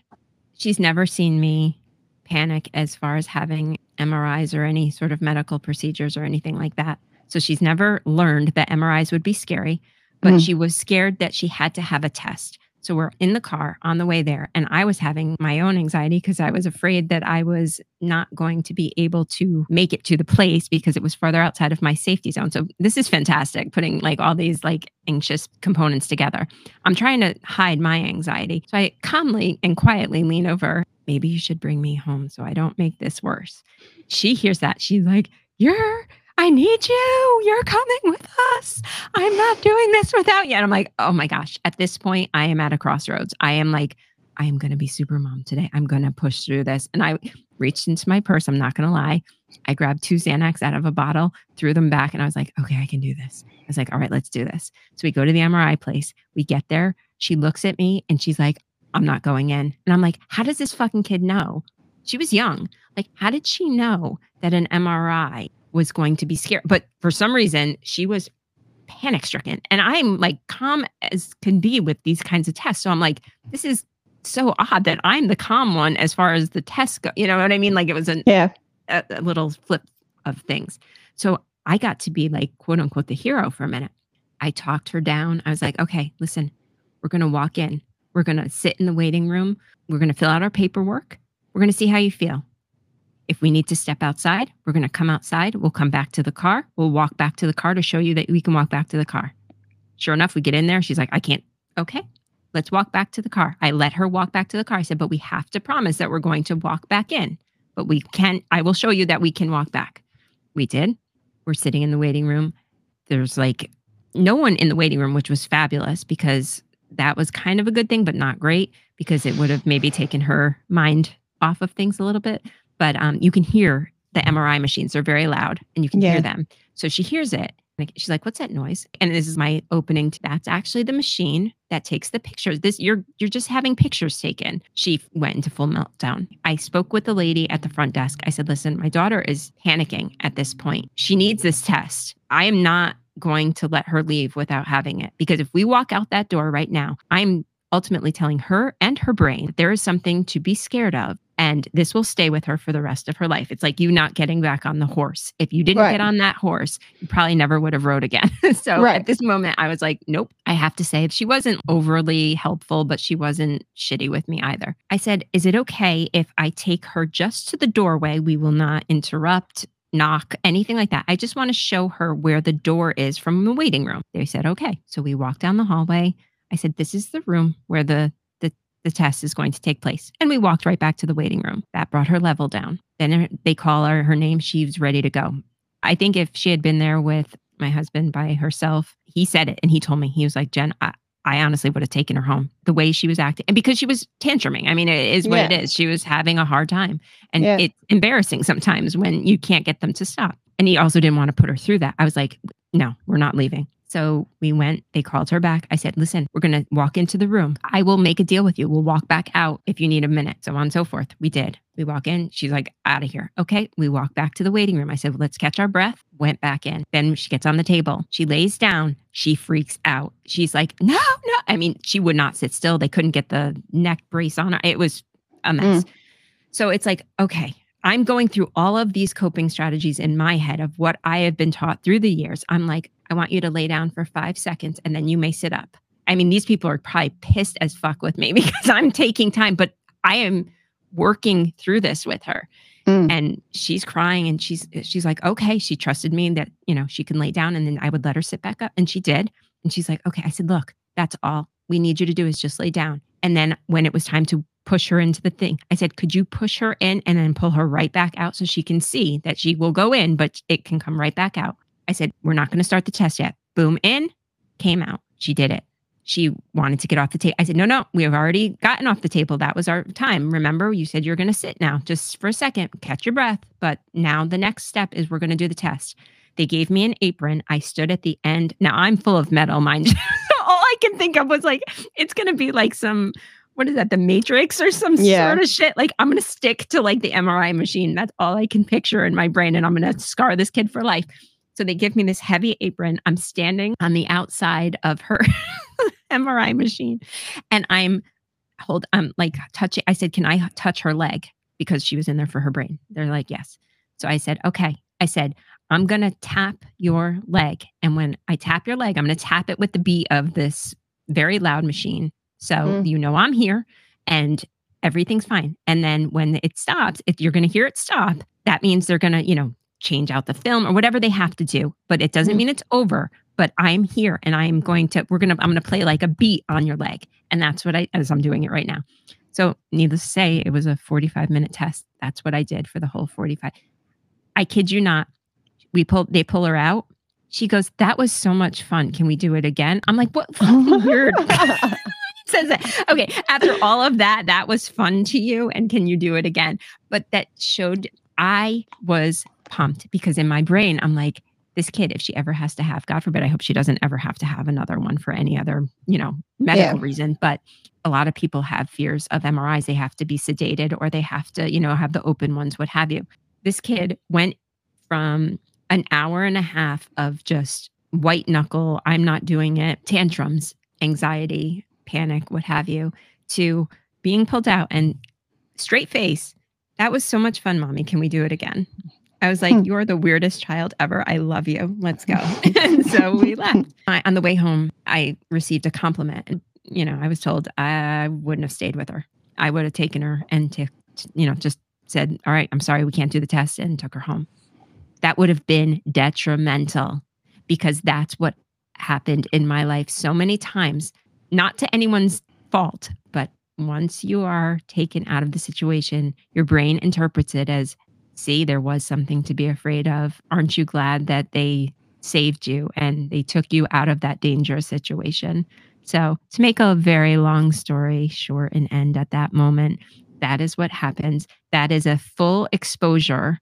She's never seen me panic as far as having M R Is or any sort of medical procedures or anything like that. So she's never learned that M R Is would be scary, but mm. she was scared that she had to have a test. So we're in the car on the way there, and I was having my own anxiety because I was afraid that I was not going to be able to make it to the place because it was farther outside of my safety zone. So this is fantastic, putting like all these like anxious components together. I'm trying to hide my anxiety. So I calmly and quietly lean over. Maybe you should bring me home so I don't make this worse. She hears that. She's like, you're... I need you. You're coming with us. I'm not doing this without you. And I'm like, oh my gosh, at this point, I am at a crossroads. I am like, I am going to be super mom today. I'm going to push through this. And I reached into my purse. I'm not going to lie. I grabbed two Xanax out of a bottle, threw them back. And I was like, okay, I can do this. I was like, all right, let's do this. So we go to the M R I place. We get there. She looks at me and she's like, I'm not going in. And I'm like, how does this fucking kid know? She was young. Like, how did she know that an M R I was going to be scary? But for some reason, she was panic stricken. And I'm like calm as can be with these kinds of tests. So I'm like, this is so odd that I'm the calm one as far as the tests go. You know what I mean? Like it was an, yeah. a, a little flip of things. So I got to be like, quote unquote, the hero for a minute. I talked her down. I was like, okay, listen, we're going to walk in. We're going to sit in the waiting room. We're going to fill out our paperwork. We're going to see how you feel. If we need to step outside, we're going to come outside. We'll come back to the car. We'll walk back to the car to show you that we can walk back to the car. Sure enough, we get in there. She's like, I can't. Okay, let's walk back to the car. I let her walk back to the car. I said, but we have to promise that we're going to walk back in. But we can, I will show you that we can walk back. We did. We're sitting in the waiting room. There's like no one in the waiting room, which was fabulous because that was kind of a good thing, but not great because it would have maybe taken her mind off of things a little bit. But um, you can hear the M R I machines. They're very loud and you can yeah. hear them. So she hears it. She's like, what's that noise? And this is my opening. To, that's actually the machine that takes the pictures. This you're you're just having pictures taken. She went into full meltdown. I spoke with the lady at the front desk. I said, listen, my daughter is panicking at this point. She needs this test. I am not going to let her leave without having it. Because if we walk out that door right now, I'm ultimately telling her and her brain that there is something to be scared of. And this will stay with her for the rest of her life. It's like you not getting back on the horse. If you didn't right. get on that horse, you probably never would have rode again. So right. at this moment, I was like, nope. I have to say, she wasn't overly helpful, but she wasn't shitty with me either. I said, is it okay if I take her just to the doorway? We will not interrupt, knock, anything like that. I just want to show her where the door is from the waiting room. They said, okay. So we walked down the hallway. I said, this is the room where the the test is going to take place. And we walked right back to the waiting room. That brought her level down. Then they call her her name. She's ready to go. I think if she had been there with my husband by herself, he said it and he told me, he was like, Jen, I, I honestly would have taken her home the way she was acting. And because she was tantruming, I mean, it is what yeah. it is. She was having a hard time. And yeah. it's embarrassing sometimes when you can't get them to stop. And he also didn't want to put her through that. I was like, no, we're not leaving. So we went, they called her back. I said, listen, we're going to walk into the room. I will make a deal with you. We'll walk back out if you need a minute, so on and so forth. We did. We walk in. She's like, out of here. Okay. We walk back to the waiting room. I said, well, let's catch our breath. Went back in. Then she gets on the table. She lays down. She freaks out. She's like, no, no. I mean, she would not sit still. They couldn't get the neck brace on her. It was a mess. Mm. So it's like, okay. I'm going through all of these coping strategies in my head of what I have been taught through the years. I'm like, I want you to lay down for five seconds and then you may sit up. I mean, these people are probably pissed as fuck with me because I'm taking time, but I am working through this with her. Mm. And she's crying and she's, she's like, okay, she trusted me that, you know, she can lay down and then I would let her sit back up. And she did. And she's like, okay, I said, look, that's all we need you to do is just lay down. And then when it was time to push her into the thing, I said, could you push her in and then pull her right back out so she can see that she will go in, but it can come right back out. I said, we're not going to start the test yet. Boom, in, came out. She did it. She wanted to get off the table. I said, no, no, we have already gotten off the table. That was our time. Remember, you said you're going to sit now just for a second, catch your breath. But now the next step is we're going to do the test. They gave me an apron. I stood at the end. Now I'm full of metal, mind you. All I can think of was like, it's going to be like some, what is that, the Matrix or some yeah. sort of shit? Like, I'm going to stick to like the M R I machine. That's all I can picture in my brain. And I'm going to scar this kid for life. So they give me this heavy apron. I'm standing on the outside of her M R I machine and I'm hold, I'm like touching. I said, can I touch her leg? Because she was in there for her brain. They're like, yes. So I said, okay. I said, I'm going to tap your leg. And when I tap your leg, I'm going to tap it with the beat of this very loud machine. So mm. you know I'm here and everything's fine. And then when it stops, if you're going to hear it stop, that means they're going to, you know, change out the film or whatever they have to do, but it doesn't mean it's over, but I'm here and I'm going to, we're going to, I'm going to play like a beat on your leg. And that's what I, as I'm doing it right now. So needless to say, it was a forty-five minute test. That's what I did for the whole forty-five. I kid you not. We pulled, they pull her out. She goes, that was so much fun. Can we do it again? I'm like, what fucking weird says that? Okay, after all of that, that was fun to you, and can you do it again? But that showed, I was pumped, because in my brain, I'm like, this kid, if she ever has to have, God forbid, I hope she doesn't ever have to have another one for any other, you know, medical yeah. reason. But a lot of people have fears of M R Is. They have to be sedated, or they have to, you know, have the open ones, what have you. This kid went from an hour and a half of just white knuckle, I'm not doing it, tantrums, anxiety, panic, what have you, to being pulled out and straight face. That was so much fun, Mommy. Can we do it again? I was like, you're the weirdest child ever. I love you. Let's go. And so we left. I, on the way home, I received a compliment. And, you know, I was told I wouldn't have stayed with her. I would have taken her and, t- t- you know, just said, all right, I'm sorry, we can't do the test, and took her home. That would have been detrimental, because that's what happened in my life so many times, not to anyone's fault, but once you are taken out of the situation, your brain interprets it as, see, there was something to be afraid of. Aren't you glad that they saved you and they took you out of that dangerous situation? So to make a very long story short and end at that moment, that is what happens. That is a full exposure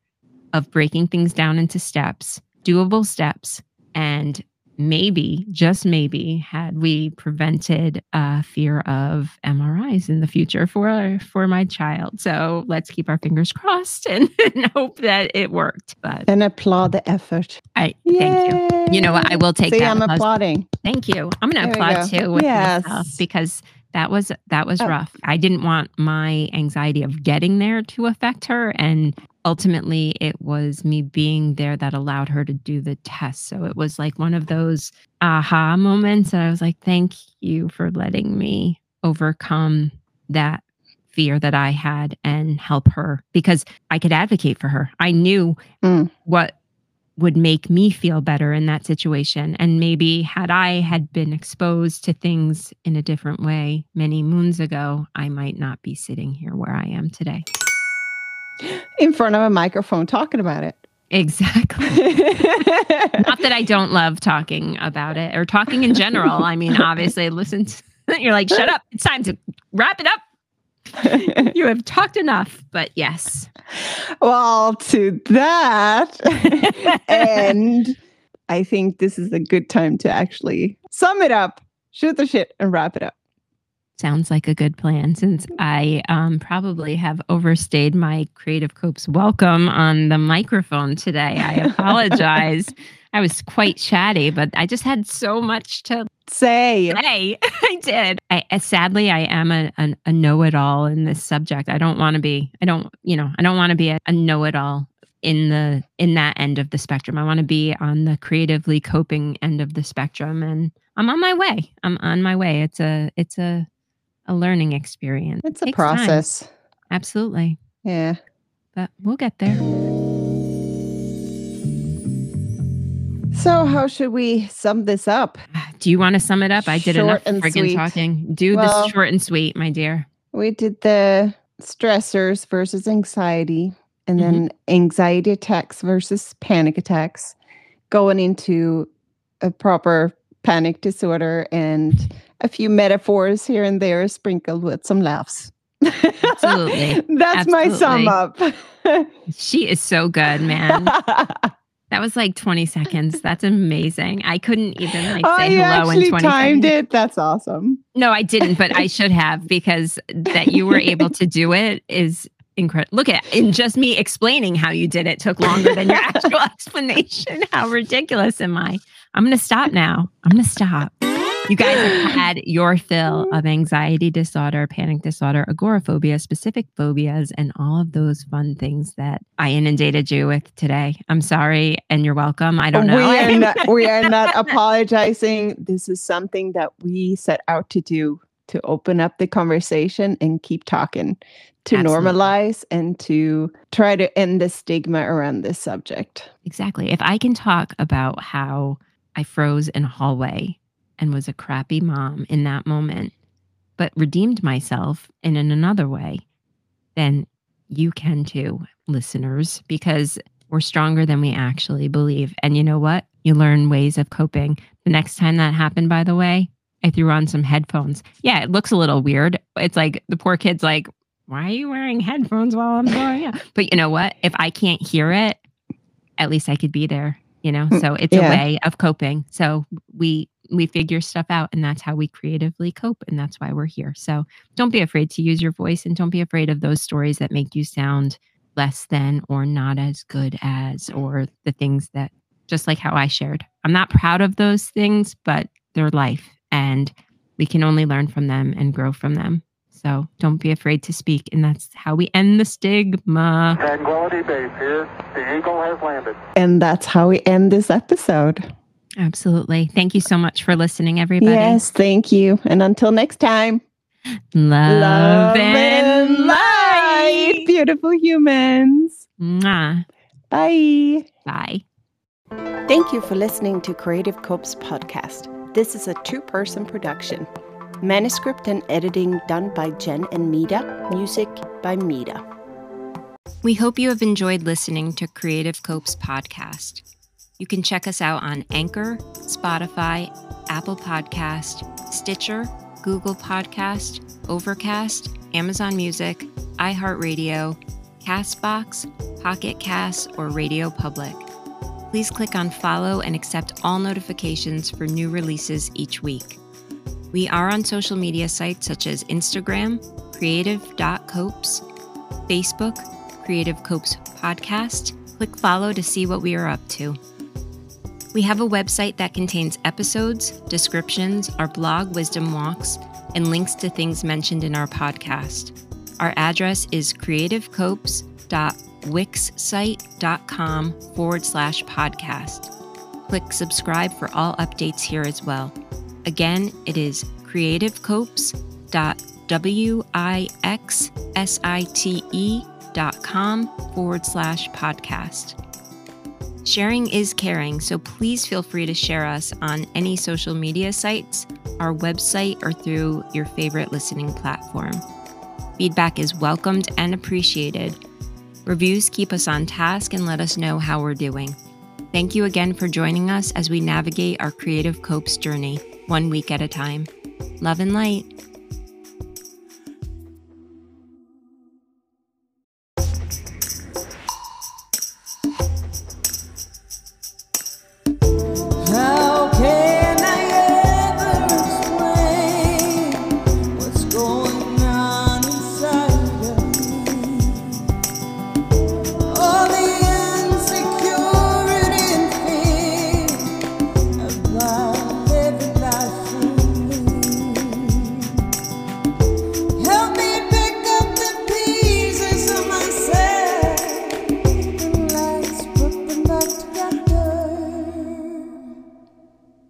of breaking things down into steps, doable steps. And maybe, just maybe, had we prevented a fear of M R Is in the future for for my child. So let's keep our fingers crossed and, and hope that it worked. But and applaud the effort. I Yay. Thank you. You know what? I will take See, that. I'm applause. Applauding. Thank you. I'm going to applaud too with yes. myself, because that was that was oh. rough. I didn't want my anxiety of getting there to affect her, and ultimately, it was me being there that allowed her to do the test. So it was like one of those aha moments that I was like, thank you for letting me overcome that fear that I had and help her, because I could advocate for her. I knew mm. what would make me feel better in that situation. And maybe had I had been exposed to things in a different way many moons ago, I might not be sitting here where I am today. In front of a microphone talking about it. Exactly. Not that I don't love talking about it or talking in general. I mean, obviously, listen, to, you're like, shut up. It's time to wrap it up. You have talked enough, but yes. Well, to that end, I think this is a good time to actually sum it up, shoot the shit, and wrap it up. Sounds like a good plan, since I um, probably have overstayed my Creative Copes welcome on the microphone today. I apologize. I was quite chatty, but I just had so much to say. Say. I did. I, uh, sadly, I am a, a, a know-it-all in this subject. I don't want to be, I don't, you know, I don't want to be a, a know-it-all in the in that end of the spectrum. I want to be on the creatively coping end of the spectrum, and I'm on my way. I'm on my way. It's a, it's a, A learning experience. It's a process. Time. Absolutely. Yeah. But we'll get there. So how should we sum this up? Do you want to sum it up? I did short enough friggin' sweet. Talking. Do well, this short and sweet, my dear. We did the stressors versus anxiety, and mm-hmm. then anxiety attacks versus panic attacks, going into a proper panic disorder, and a few metaphors here and there sprinkled with some laughs. Absolutely. That's Absolutely. My sum up. She is so good, man. That was like twenty seconds. That's amazing. I couldn't even like oh, say hello in twenty seconds. Oh, you actually timed it? That's awesome. No, I didn't, but I should have, because that you were able to do it is incredible. Look at in just me explaining how you did it took longer than your actual explanation. How ridiculous am I? I'm going to stop now. I'm going to stop. You guys have had your fill of anxiety disorder, panic disorder, agoraphobia, specific phobias, and all of those fun things that I inundated you with today. I'm sorry, and you're welcome. I don't know. We are not, we are not apologizing. This is something that we set out to do, to open up the conversation and keep talking, to Absolutely. Normalize and to try to end the stigma around this subject. Exactly. If I can talk about how I froze in a hallway and was a crappy mom in that moment, but redeemed myself in, in another way, then you can too, listeners, because we're stronger than we actually believe. And you know what? You learn ways of coping. The next time that happened, by the way, I threw on some headphones. Yeah, it looks a little weird. It's like the poor kid's like, why are you wearing headphones while I'm going out? But you know what? If I can't hear it, at least I could be there, you know? So it's yeah. a way of coping. So we we figure stuff out, and that's how we creatively cope, and that's why we're here. So don't be afraid to use your voice, and don't be afraid of those stories that make you sound less than or not as good as, or the things that, just like how I shared. I'm not proud of those things, but they're life, and we can only learn from them and grow from them. So don't be afraid to speak, and that's how we end the stigma. Tranquility Base here. The Eagle has landed. And that's how we end this episode. Absolutely. Thank you so much for listening, everybody. Yes, thank you. And until next time. Love, love and light, light, beautiful humans. Mwah. Bye. Bye. Thank you for listening to Creative Copes podcast. This is a two-person production. Manuscript and editing done by Jen and Mita. Music by Mita. We hope you have enjoyed listening to Creative Copes podcast. You can check us out on Anchor, Spotify, Apple Podcast, Stitcher, Google Podcast, Overcast, Amazon Music, iHeartRadio, CastBox, Pocket Casts, or Radio Public. Please click on follow and accept all notifications for new releases each week. We are on social media sites such as Instagram, creative dot copes, Facebook, Creative Copes Podcast. Click follow to see what we are up to. We have a website that contains episodes, descriptions, our blog, Wisdom Walks, and links to things mentioned in our podcast. Our address is creativecopes.wixsite.com forward slash podcast. Click subscribe for all updates here as well. Again, it is creativecopes.wixsite.com forward slash podcast. Sharing is caring, so please feel free to share us on any social media sites, our website, or through your favorite listening platform. Feedback is welcomed and appreciated. Reviews keep us on task and let us know how we're doing. Thank you again for joining us as we navigate our Creative Copes journey, one week at a time. Love and light.